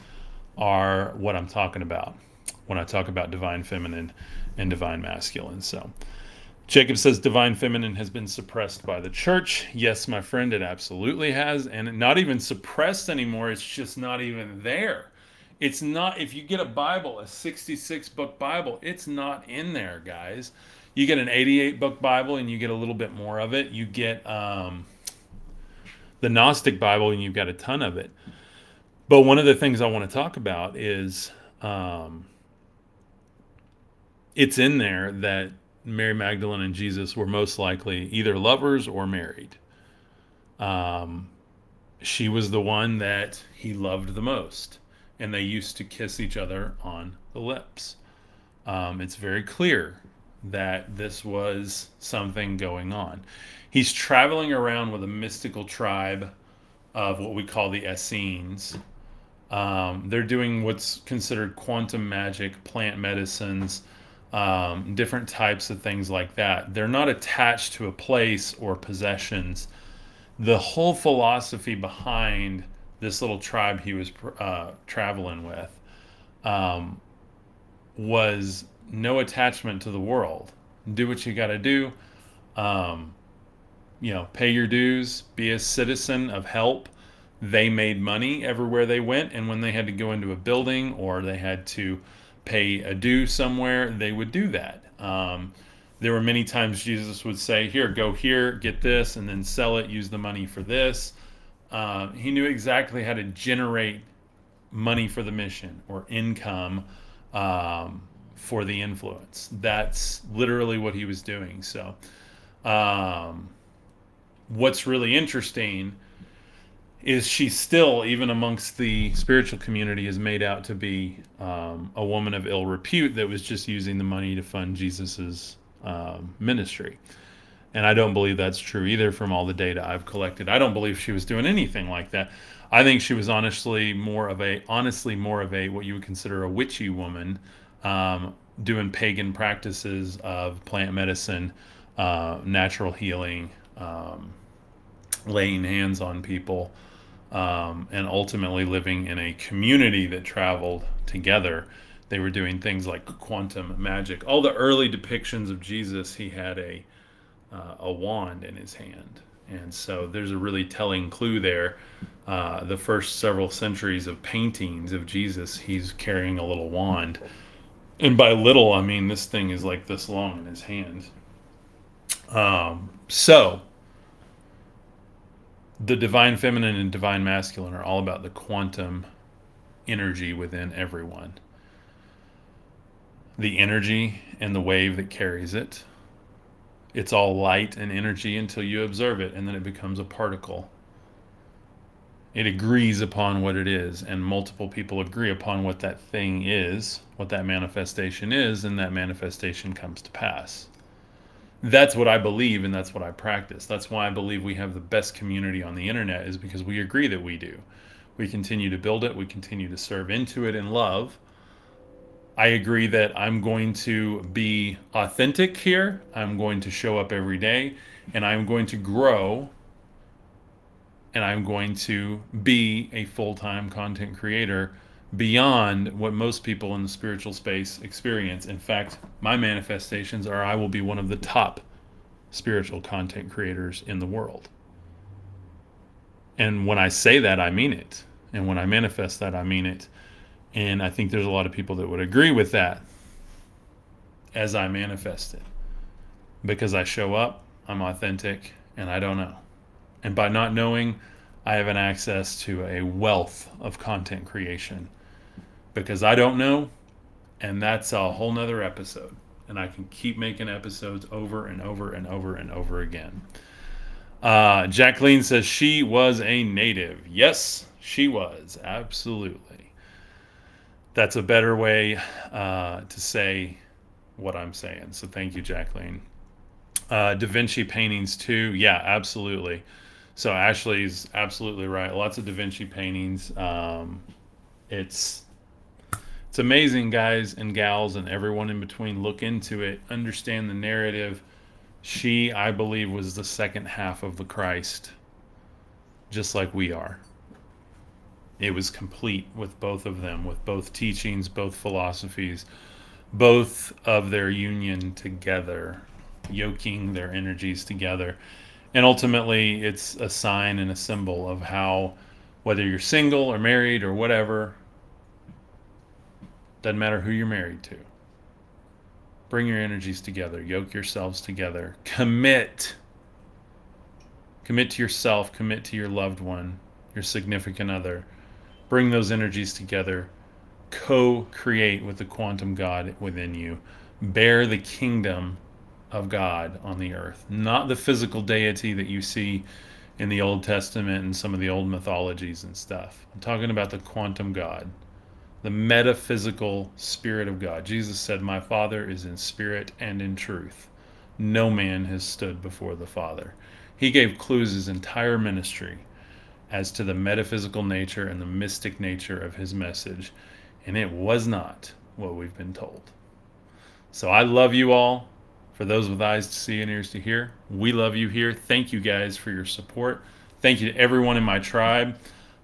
are what I'm talking about when I talk about divine feminine and divine masculine. So Jacob says divine feminine has been suppressed by the church. Yes, my friend, it absolutely has. And not even suppressed anymore. It's just not even there. It's not, if you get a Bible, a 66-book Bible, it's not in there, guys. You get an 88-book Bible and you get a little bit more of it. You get the Gnostic Bible and you've got a ton of it. But one of the things I want to talk about is it's in there that Mary Magdalene and Jesus were most likely either lovers or married. She was the one that he loved the most. And they used to kiss each other on the lips. It's very clear that this was something going on. He's traveling around with a mystical tribe of what we call the Essenes. They're doing what's considered quantum magic, plant medicines, different types of things like that. They're not attached to a place or possessions. The whole philosophy behind this little tribe he was traveling with was no attachment to the world. Do what you got to do. Pay your dues, be a citizen of help. They made money everywhere they went. And when they had to go into a building or they had to pay a due somewhere, they would do that. There were many times Jesus would say, here, go here, get this, and then sell it, use the money for this. He knew exactly how to generate money for the mission or income for the influence. That's literally what he was doing. So what's really interesting is she still, even amongst the spiritual community, is made out to be a woman of ill repute that was just using the money to fund Jesus's ministry. And I don't believe that's true either from all the data I've collected. I don't believe she was doing anything like that. I think she was honestly more of a what you would consider a witchy woman, doing pagan practices of plant medicine, natural healing, laying hands on people, and ultimately living in a community that traveled together. They were doing things like quantum magic. All the early depictions of Jesus, he had a wand in his hand. And so there's a really telling clue there. The first several centuries of paintings of Jesus, he's carrying a little wand. And by little, I mean this thing is like this long in his hand. So the divine feminine and divine masculine are all about the quantum energy within everyone. The energy and the wave that carries it. It's all light and energy until you observe it, and then it becomes a particle. It agrees upon what it is, and multiple people agree upon what that thing is, what that manifestation is, and that manifestation comes to pass. That's what I believe, and that's what I practice. That's why I believe we have the best community on the internet, is because we agree that we do. We continue to build it, we continue to serve into it in love. I agree that I'm going to be authentic here. I'm going to show up every day and I'm going to grow and I'm going to be a full-time content creator beyond what most people in the spiritual space experience. In fact, my manifestations are I will be one of the top spiritual content creators in the world. And when I say that, I mean it. And when I manifest that, I mean it. And I think there's a lot of people that would agree with that as I manifest it. Because I show up, I'm authentic, and I don't know. And by not knowing, I have an access to a wealth of content creation. Because I don't know, and that's a whole nother episode. And I can keep making episodes over and over and over and over again. Jacqueline says she was a native. Yes, she was. Absolutely. That's a better way to say what I'm saying. So thank you, Jacqueline. Da Vinci paintings too. Yeah, absolutely. So Ashley's absolutely right. Lots of Da Vinci paintings. It's amazing, guys and gals, and everyone in between. Look into it. Understand the narrative. She, I believe, was the second half of the Christ, just like we are. It was complete with both of them, with both teachings, both philosophies, both of their union together, yoking their energies together. And ultimately, it's a sign and a symbol of how, whether you're single or married or whatever, doesn't matter who you're married to. Bring your energies together. Yoke yourselves together. Commit. Commit to yourself. Commit to your loved one, your significant other. Bring those energies together. Co-create with the quantum God within you. Bear the kingdom of God on the earth. Not the physical deity that you see in the Old Testament and some of the old mythologies and stuff. I'm talking about the quantum God, the metaphysical spirit of God. Jesus said, "My Father is in spirit and in truth. No man has stood before the Father." He gave clues his entire ministry as to the metaphysical nature and the mystic nature of his message, and it was not what we've been told. So I love you all. For those with eyes to see and ears to hear, we love you here. Thank you guys for your support. Thank you to everyone in my tribe.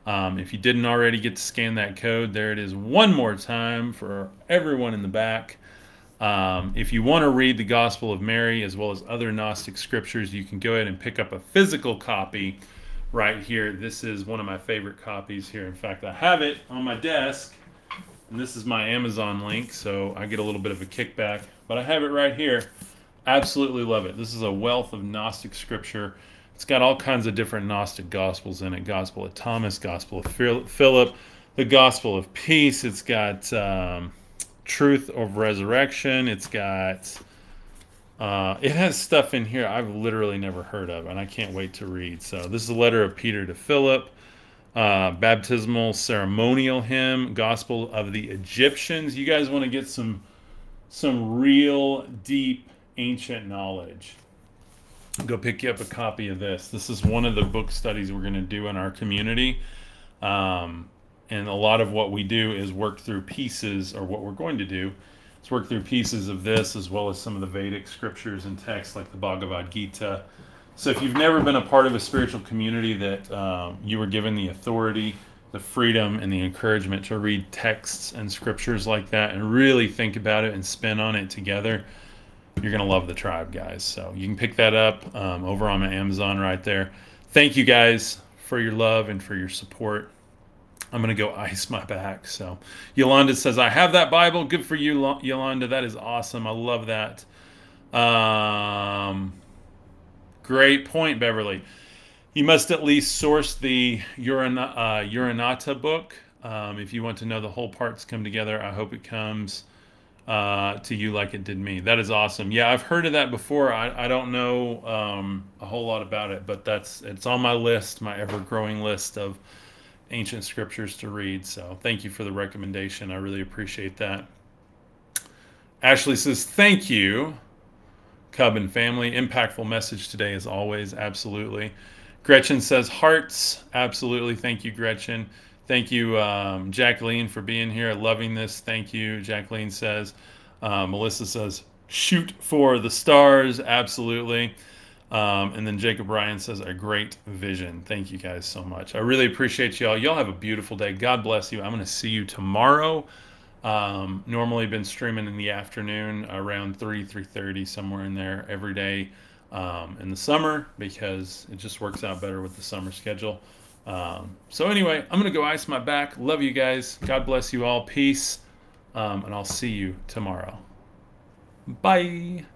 If you didn't already get to scan that code, there it is one more time for everyone in the back. If you want to read the Gospel of Mary as well as other Gnostic scriptures, you can go ahead and pick up a physical copy right here. This is one of my favorite copies here. In fact, I have it on my desk. And this is my Amazon link, so I get a little bit of a kickback. But I have it right here. Absolutely love it. This is a wealth of Gnostic scripture. It's got all kinds of different Gnostic gospels in it. Gospel of Thomas, Gospel of Philip, the Gospel of Peace. It's got Truth of Resurrection. It's got, it has stuff in here I've literally never heard of, and I can't wait to read. So this is the letter of Peter to Philip, baptismal ceremonial hymn, Gospel of the Egyptians. You guys want to get some real deep ancient knowledge, go pick you up a copy of this. This is one of the book studies we're going to do in our community. And a lot of what we do is work through pieces, or what we're going to do is work through pieces of this, as well as some of the Vedic scriptures and texts like the Bhagavad Gita. So if you've never been a part of a spiritual community that you were given the authority, the freedom, and the encouragement to read texts and scriptures like that and really think about it and spin on it together, you're going to love the tribe, guys. So you can pick that up over on my Amazon right there. Thank you guys for your love and for your support. I'm going to go ice my back. So Yolanda says, I have that Bible. Good for you, Yolanda. That is awesome. I love that. Great point, Beverly. You must at least source the Uranata book. If you want to know the whole parts come together, I hope it comes to you like it did me. That is awesome. Yeah, I've heard of that before. I don't know a whole lot about it, but it's on my list, my ever-growing list of ancient scriptures to read. So thank you for the recommendation. I really appreciate that. Ashley says, thank you, Cub and family. Impactful message today as always. Absolutely. Gretchen says, hearts. Absolutely. Thank you, Gretchen. Thank you, Jacqueline, for being here. Loving this. Thank you, Jacqueline says. Melissa says, shoot for the stars. Absolutely. And then Jacob Ryan says, a great vision. Thank you guys so much. I really appreciate y'all. Y'all have a beautiful day. God bless you. I'm going to see you tomorrow. Normally been streaming in the afternoon around 3:30, somewhere in there every day in the summer, because it just works out better with the summer schedule. So anyway, I'm going to go ice my back. Love you guys. God bless you all. Peace. And I'll see you tomorrow. Bye.